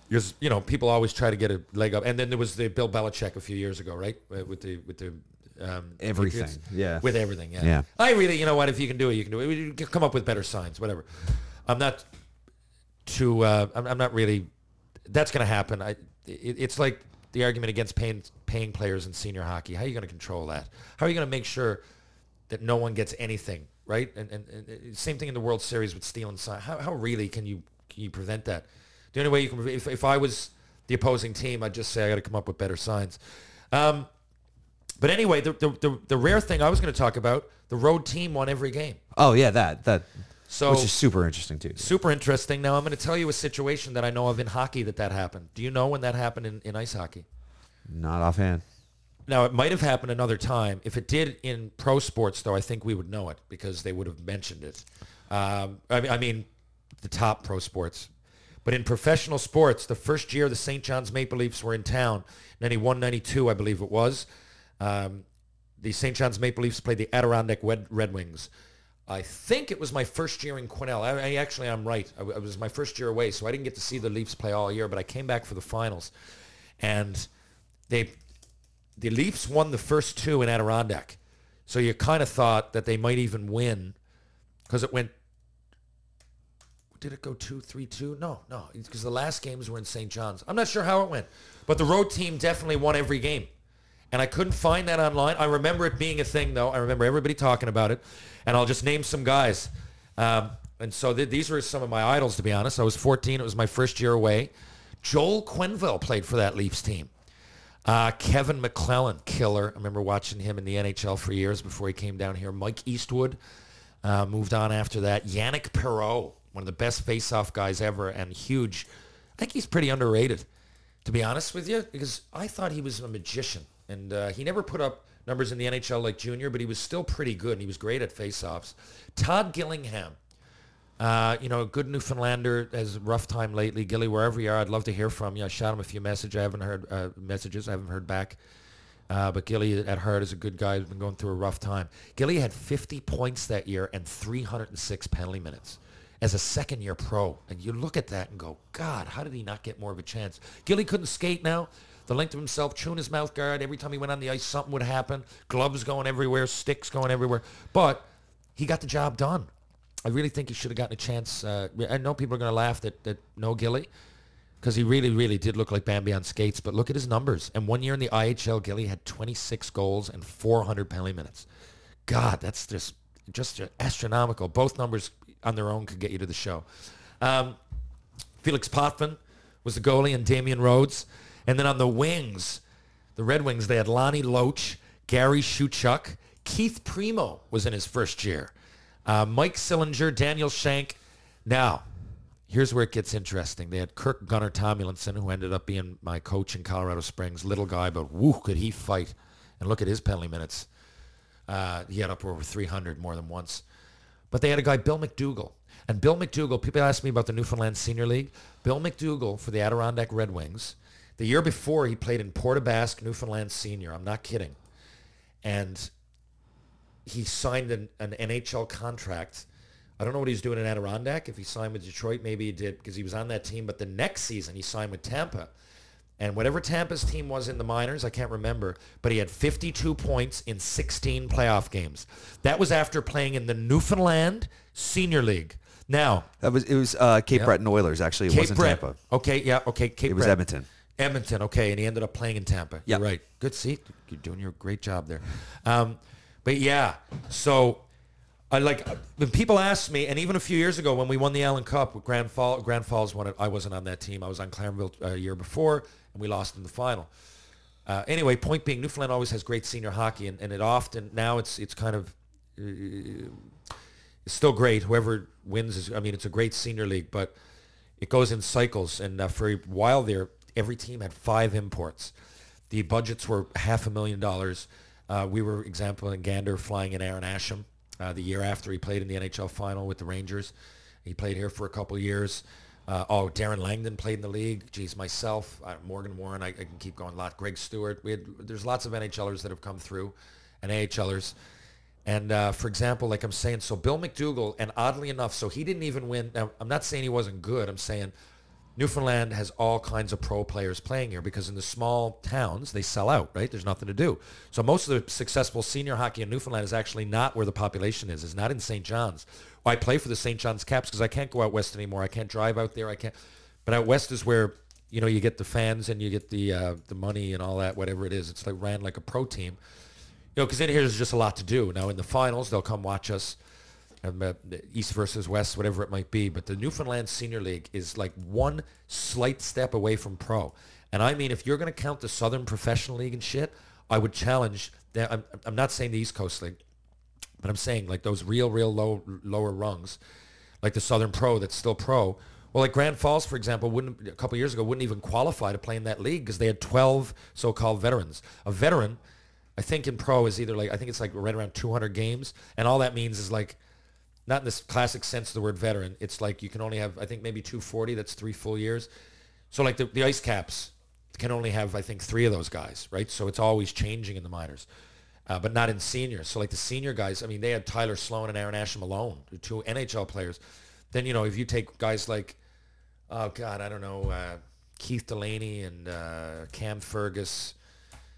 Because, you know, people always try to get a leg up. And then there was the Bill Belichick a few years ago, right? With the... with the um, everything, Patriots. yeah. With everything, yeah. yeah. I really, you know what, if you can do it, you can do it. You can come up with better signs, whatever. I'm not too... Uh, I'm, I'm not really... That's going to happen. I. It, it's like the argument against paying, paying players in senior hockey. How are you going to control that? How are you going to make sure... that no one gets anything, right? And, and, and same thing in the World Series with stealing signs. How, how really can you can you prevent that? The only way you can, if, if I was the opposing team, I'd just say I got to come up with better signs. Um, but anyway, the, the the the rare thing I was going to talk about, the road team won every game. Oh yeah, that that. So which is super interesting too. Super interesting. Now I'm going to tell you a situation that I know of in hockey that that happened. Do you know when that happened in, in ice hockey? Not offhand. Now, it might have happened another time. If it did in pro sports, though, I think we would know it because they would have mentioned it. Um, I, mean, I mean, the top pro sports. But in professional sports, the first year the Saint John's Maple Leafs were in town, ninety-one ninety-two, I believe it was, um, the Saint John's Maple Leafs played the Adirondack Red, Red Wings. I think it was my first year in Quesnel. I, I, actually, I'm right. I, it was my first year away, so I didn't get to see the Leafs play all year, but I came back for the finals. And they... The Leafs won the first two in Adirondack. So you kind of thought that they might even win because it went, did it go two three two? No, no, because the last games were in Saint John's. I'm not sure how it went, but the road team definitely won every game. And I couldn't find that online. I remember it being a thing, though. I remember everybody talking about it. And I'll just name some guys. Um, and so th- these were some of my idols, to be honest. I was fourteen. It was my first year away. Joel Quenneville played for that Leafs team. Uh, Kevin McClellan, killer. I remember watching him in the N H L for years before he came down here. Mike Eastwood uh, moved on after that. Yannick Perreault, one of the best face-off guys ever and huge. I think he's pretty underrated, to be honest with you, because I thought he was a magician. And uh, he never put up numbers in the N H L like junior, but he was still pretty good, and he was great at face-offs. Todd Gillingham, uh, you know, a good Newfoundlander, has a rough time lately. Gilly, wherever you are, I'd love to hear from you. I shot him a few messages. I haven't heard uh, messages. I haven't heard back. Uh, but Gilly at heart is a good guy who's been going through a rough time. Gilly had fifty points that year and three hundred six penalty minutes as a second-year pro. And you look at that and go, God, how did he not get more of a chance? Gilly couldn't skate now. The length of himself, chewing his mouth guard. Every time he went on the ice, something would happen. Gloves going everywhere, sticks going everywhere. But he got the job done. I really think he should have gotten a chance. Uh, I know people are going to laugh that, that no Gilly, because he really, really did look like Bambi on skates. But look at his numbers. And one year in the I H L, Gilly had twenty-six goals and four hundred penalty minutes. God, that's just just astronomical. Both numbers on their own could get you to the show. Um, Felix Potvin was the goalie and Damian Rhodes. And then on the wings, the Red Wings, they had Lonnie Loach, Gary Schuchuk. Keith Primo was in his first year. Uh, Mike Sillinger, Daniel Shank. Now, here's where it gets interesting. They had Kirk Gunnar Tomulinson, who ended up being my coach in Colorado Springs. Little guy, but woo, could he fight. And look at his penalty minutes. Uh, he had up over three hundred more than once. But they had a guy, Bill McDougall. And Bill McDougall, people ask me about the Newfoundland Senior League. Bill McDougall for the Adirondack Red Wings. The year before, he played in Port-au-Basque, Newfoundland Senior. I'm not kidding. And he signed an, an N H L contract. I don't know what he's doing in Adirondack. If he signed with Detroit, maybe he did because he was on that team. But the next season, he signed with Tampa. And whatever Tampa's team was in the minors, I can't remember, but he had fifty-two points in sixteen playoff games. That was after playing in the Newfoundland Senior League. Now, that was it was uh, Cape yeah. Breton Oilers, actually. It Cape wasn't Breton. Tampa. Okay, yeah, okay. Cape it was Breton. Edmonton. Edmonton, okay, and he ended up playing in Tampa. Yeah. You're right. Good seat. You're doing your great job there. Um, but, yeah, so, I like, when people ask me, and even a few years ago when we won the Allen Cup, with Grand, Fall, Grand Falls won it. I wasn't on that team. I was on Clarenville a year before, and we lost in the final. Uh, anyway, point being, Newfoundland always has great senior hockey, and, and it often, now it's it's kind of, uh, it's still great. Whoever wins, is I mean, it's a great senior league, but it goes in cycles. And uh, for a while there, every team had five imports. The budgets were half a million dollars. Uh, we were, example, in Gander flying in Aaron Asham uh, the year after he played in the N H L final with the Rangers. He played here for a couple years. Uh, oh, Darren Langdon played in the league. Geez, myself, uh, Morgan Warren, I, I can keep going a lot. Greg Stewart. We had, there's lots of NHLers that have come through and AHLers. And, uh, for example, like I'm saying, so Bill McDougall, and oddly enough, so he didn't even win. Now, I'm not saying he wasn't good. I'm saying Newfoundland has all kinds of pro players playing here because in the small towns, they sell out, right? There's nothing to do. So most of the successful senior hockey in Newfoundland is actually not where the population is. It's not in Saint John's. I play for the Saint John's Caps because I can't go out west anymore. I can't drive out there. I can't. But out west is where, you know, you get the fans and you get the uh, the money and all that, whatever it is. It's like ran like a pro team, you know, because in here there's just a lot to do. Now in the finals they'll come watch us, uh, east versus west, whatever it might be. But the Newfoundland Senior League is like one slight step away from pro. And I mean, if you're going to count the Southern Professional League and shit, I would challenge that. I'm I'm not saying the East Coast League. But I'm saying, like, those real, real low, lower rungs, like the Southern Pro that's still pro. Well, like Grand Falls, for example, wouldn't a couple of years ago wouldn't even qualify to play in that league because they had twelve so-called veterans. A veteran, I think, in pro is either like, I think it's like right around two hundred games. And all that means is like, not in this classic sense of the word veteran. It's like you can only have, I think, maybe two forty. That's three full years. So like the, the Ice Caps can only have, I think, three of those guys, right? So it's always changing in the minors. Uh, but not in seniors. So like the senior guys, I mean, they had Tyler Sloan and Aaron Asham alone, two N H L players. Then, you know, if you take guys like, oh, God, I don't know, uh, Keith Delaney and uh, Cam Fergus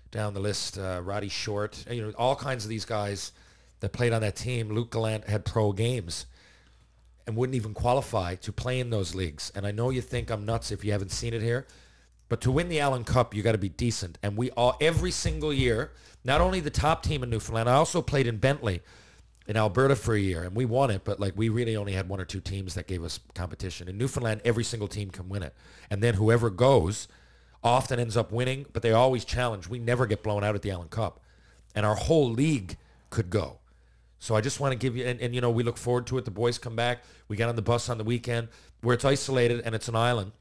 down the list, uh, Roddy Short, you know, all kinds of these guys that played on that team. Luke Gallant had pro games and wouldn't even qualify to play in those leagues. And I know you think I'm nuts if you haven't seen it here. But to win the Allen Cup, you got to be decent. And we all, every single year, not only the top team in Newfoundland, I also played in Bentley in Alberta for a year, and we won it, but like we really only had one or two teams that gave us competition. In Newfoundland, every single team can win it. And then whoever goes often ends up winning, but they always challenge. We never get blown out at the Allen Cup. And our whole league could go. So I just want to give you, and, and you know, we look forward to it. The boys come back. We got on the bus on the weekend where it's isolated and it's an island.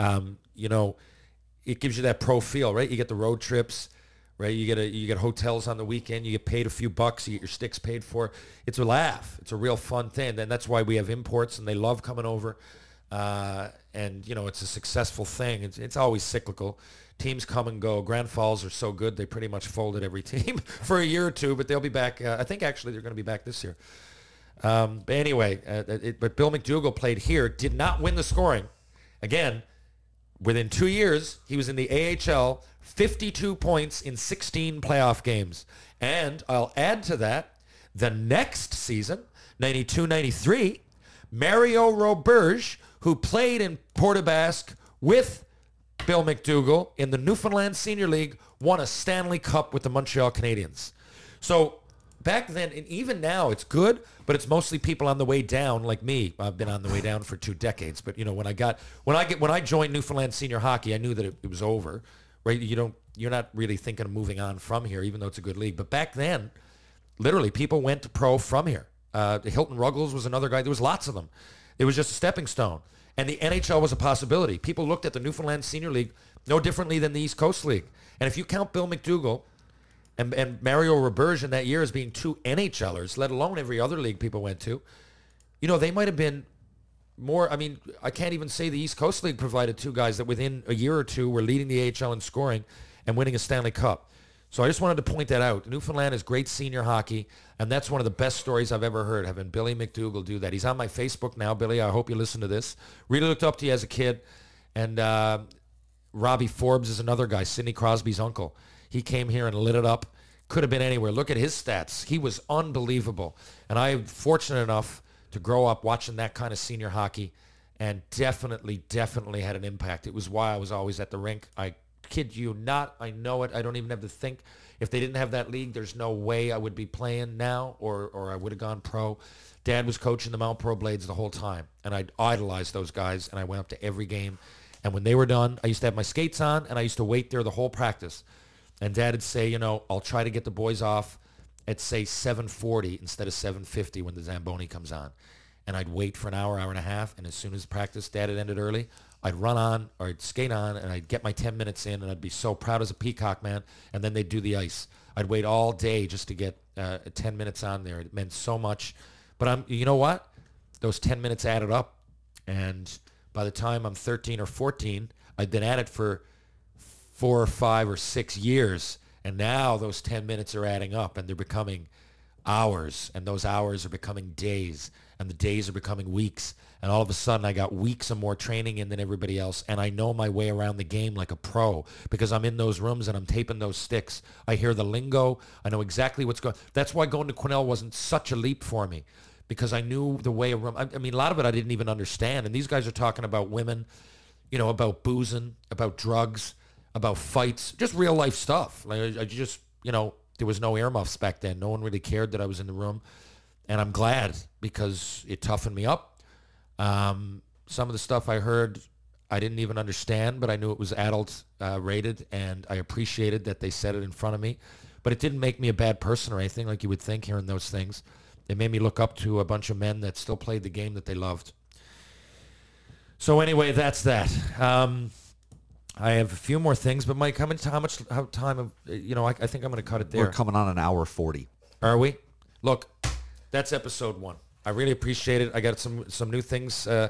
Um, you know, it gives you that pro feel, right? You get the road trips, right? You get a, you get hotels on the weekend. You get paid a few bucks. You get your sticks paid for. It's a laugh. It's a real fun thing. And that's why we have imports, and they love coming over. Uh, and, you know, it's a successful thing. It's, it's always cyclical. Teams come and go. Grand Falls are so good, they pretty much folded every team for a year or two, but they'll be back. Uh, I think, actually, they're going to be back this year. Um, but anyway, uh, it, but Bill McDougall played here, did not win the scoring. Again, within two years, he was in the A H L, fifty-two points in sixteen playoff games. And I'll add to that, the next season, ninety-two ninety-three, Mario Roberge, who played in Port-au-Basque with Bill McDougall in the Newfoundland Senior League, won a Stanley Cup with the Montreal Canadiens. So back then, and even now, it's good, but it's mostly people on the way down, like me. I've been on the way down for two decades. But you know, when I got when I get when I joined Newfoundland Senior Hockey, I knew that it, it was over, right? You don't, you're not really thinking of moving on from here, even though it's a good league. But back then, literally, people went to pro from here. Uh, Hilton Ruggles was another guy. There was lots of them. It was just a stepping stone, and the N H L was a possibility. People looked at the Newfoundland Senior League no differently than the East Coast League. And if you count Bill McDougall And, and Mario Roberge in that year as being two N H Lers, let alone every other league people went to, you know, they might have been more, I mean, I can't even say the East Coast League provided two guys that within a year or two were leading the A H L in scoring and winning a Stanley Cup. So I just wanted to point that out. Newfoundland is great senior hockey, and that's one of the best stories I've ever heard, having Billy McDougall do that. He's on my Facebook now. Billy, I hope you listen to this. Really looked up to you as a kid. And uh, Robbie Forbes is another guy, Sidney Crosby's uncle. He came here and lit it up. Could have been anywhere. Look at his stats. He was unbelievable. And I'm fortunate enough to grow up watching that kind of senior hockey, and definitely, definitely had an impact. It was why I was always at the rink. I kid you not. I know it. I don't even have to think. If they didn't have that league, there's no way I would be playing now, or or I would have gone pro. Dad was coaching the Mount Pro Blades the whole time, and I idolized those guys, and I went up to every game. And when they were done, I used to have my skates on, and I used to wait there the whole practice. And Dad would say, you know, I'll try to get the boys off at, say, seven forty instead of seven fifty when the Zamboni comes on. And I'd wait for an hour, hour and a half, and as soon as practice, Dad had ended early, I'd run on, or I'd skate on, and I'd get my ten minutes in, and I'd be so proud as a peacock, man, and then they'd do the ice. I'd wait all day just to get uh, ten minutes on there. It meant so much. But I'm, you know what? Those ten minutes added up, and by the time I'm thirteen or fourteen, I'd been at it for four or five or six years, and now those ten minutes are adding up, and they're becoming hours, and those hours are becoming days, and the days are becoming weeks, and all of a sudden I got weeks of more training in than everybody else, and I know my way around the game like a pro because I'm in those rooms and I'm taping those sticks. I hear the lingo. I know exactly what's going on. That's why going to Quesnel wasn't such a leap for me, because I knew the way around. I mean, a lot of it I didn't even understand, and these guys are talking about women, you know, about boozing, about drugs, about fights, just real life stuff. Like I just, you know, there was no earmuffs back then. No one really cared that I was in the room. And I'm glad because it toughened me up. Um, some of the stuff I heard, I didn't even understand, but I knew it was adult uh, rated, and I appreciated that they said it in front of me. But it didn't make me a bad person or anything like you would think hearing those things. It made me look up to a bunch of men that still played the game that they loved. So anyway, that's that. Um, I have a few more things, but Mike, how much, how much, how time? Of, you know, I, I think I'm going to cut it there. We're coming on an hour forty. Are we? Look, that's episode one. I really appreciate it. I got some some new things. Uh,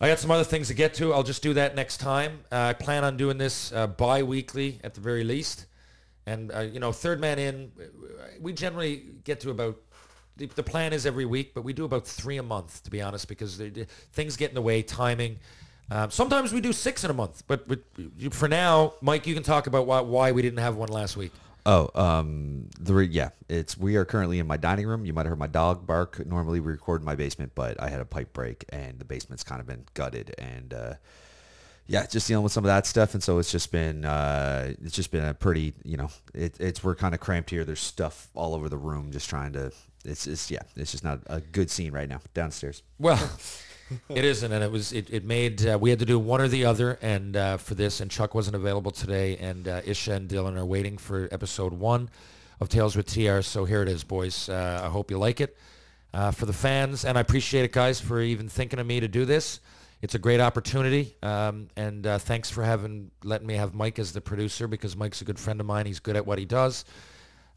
I got some other things to get to. I'll just do that next time. Uh, I plan on doing this uh, bi-weekly at the very least. And uh, you know, Third Man In, we generally get to about. The, the plan is every week, but we do about three a month, to be honest, because they, they, things get in the way, timing. Um, sometimes we do six in a month, but, but for now, Mike, you can talk about why, why we didn't have one last week. Oh, um, the re- yeah, it's we are currently in my dining room. You might have heard my dog bark. Normally we record in my basement, but I had a pipe break, and the basement's kind of been gutted, and uh, yeah, just dealing with some of that stuff. And so it's just been uh, it's just been a pretty, you know, it, it's we're kind of cramped here. There's stuff all over the room, just trying to. It's it's yeah, it's just not a good scene right now downstairs. Well. It isn't, and it was. It, it made, uh, we had to do one or the other, and uh, for this, and Chuck wasn't available today, and uh, Isha and Dylan are waiting for episode one of Tales with T R, so here it is, boys. Uh, I hope you like it. Uh, for the fans, and I appreciate it, guys, for even thinking of me to do this. It's a great opportunity, um, and uh, thanks for having letting me have Mike as the producer, because Mike's a good friend of mine. He's good at what he does,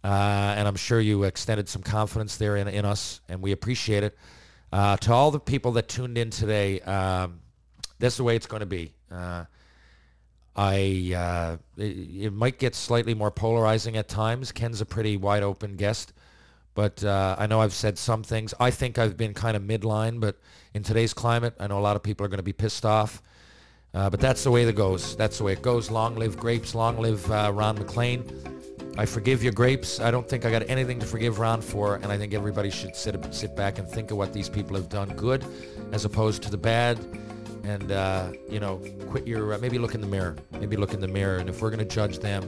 uh, and I'm sure you extended some confidence there in, in us, and we appreciate it. Uh, to all the people that tuned in today, um, that's the way it's going to be. Uh, I uh, it, it might get slightly more polarizing at times. Ken's a pretty wide-open guest, but uh, I know I've said some things. I think I've been kind of midline, but in today's climate, I know a lot of people are going to be pissed off. Uh, but that's the way that goes. That's the way it goes. Long live Grapes. Long live uh, Ron McLean. I forgive you, Grapes. I don't think I got anything to forgive Ron for, and I think everybody should sit sit back and think of what these people have done good as opposed to the bad, and, uh, you know, quit your, uh, maybe look in the mirror. Maybe look in the mirror, and if we're going to judge them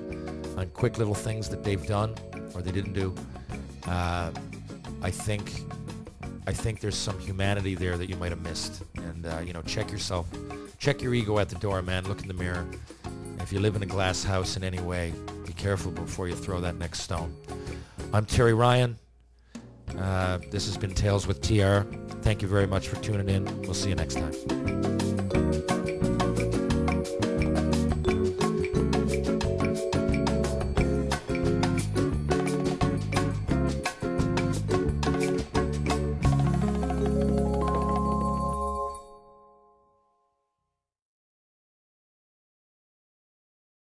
on quick little things that they've done or they didn't do, uh, I think I think there's some humanity there that you might have missed, and, uh, you know, check yourself. Check your ego at the door, man. Look in the mirror. If you live in a glass house in any way, be careful before you throw that next stone. I'm Terry Ryan. Uh, this has been Tales with T R. Thank you very much for tuning in. We'll see you next time.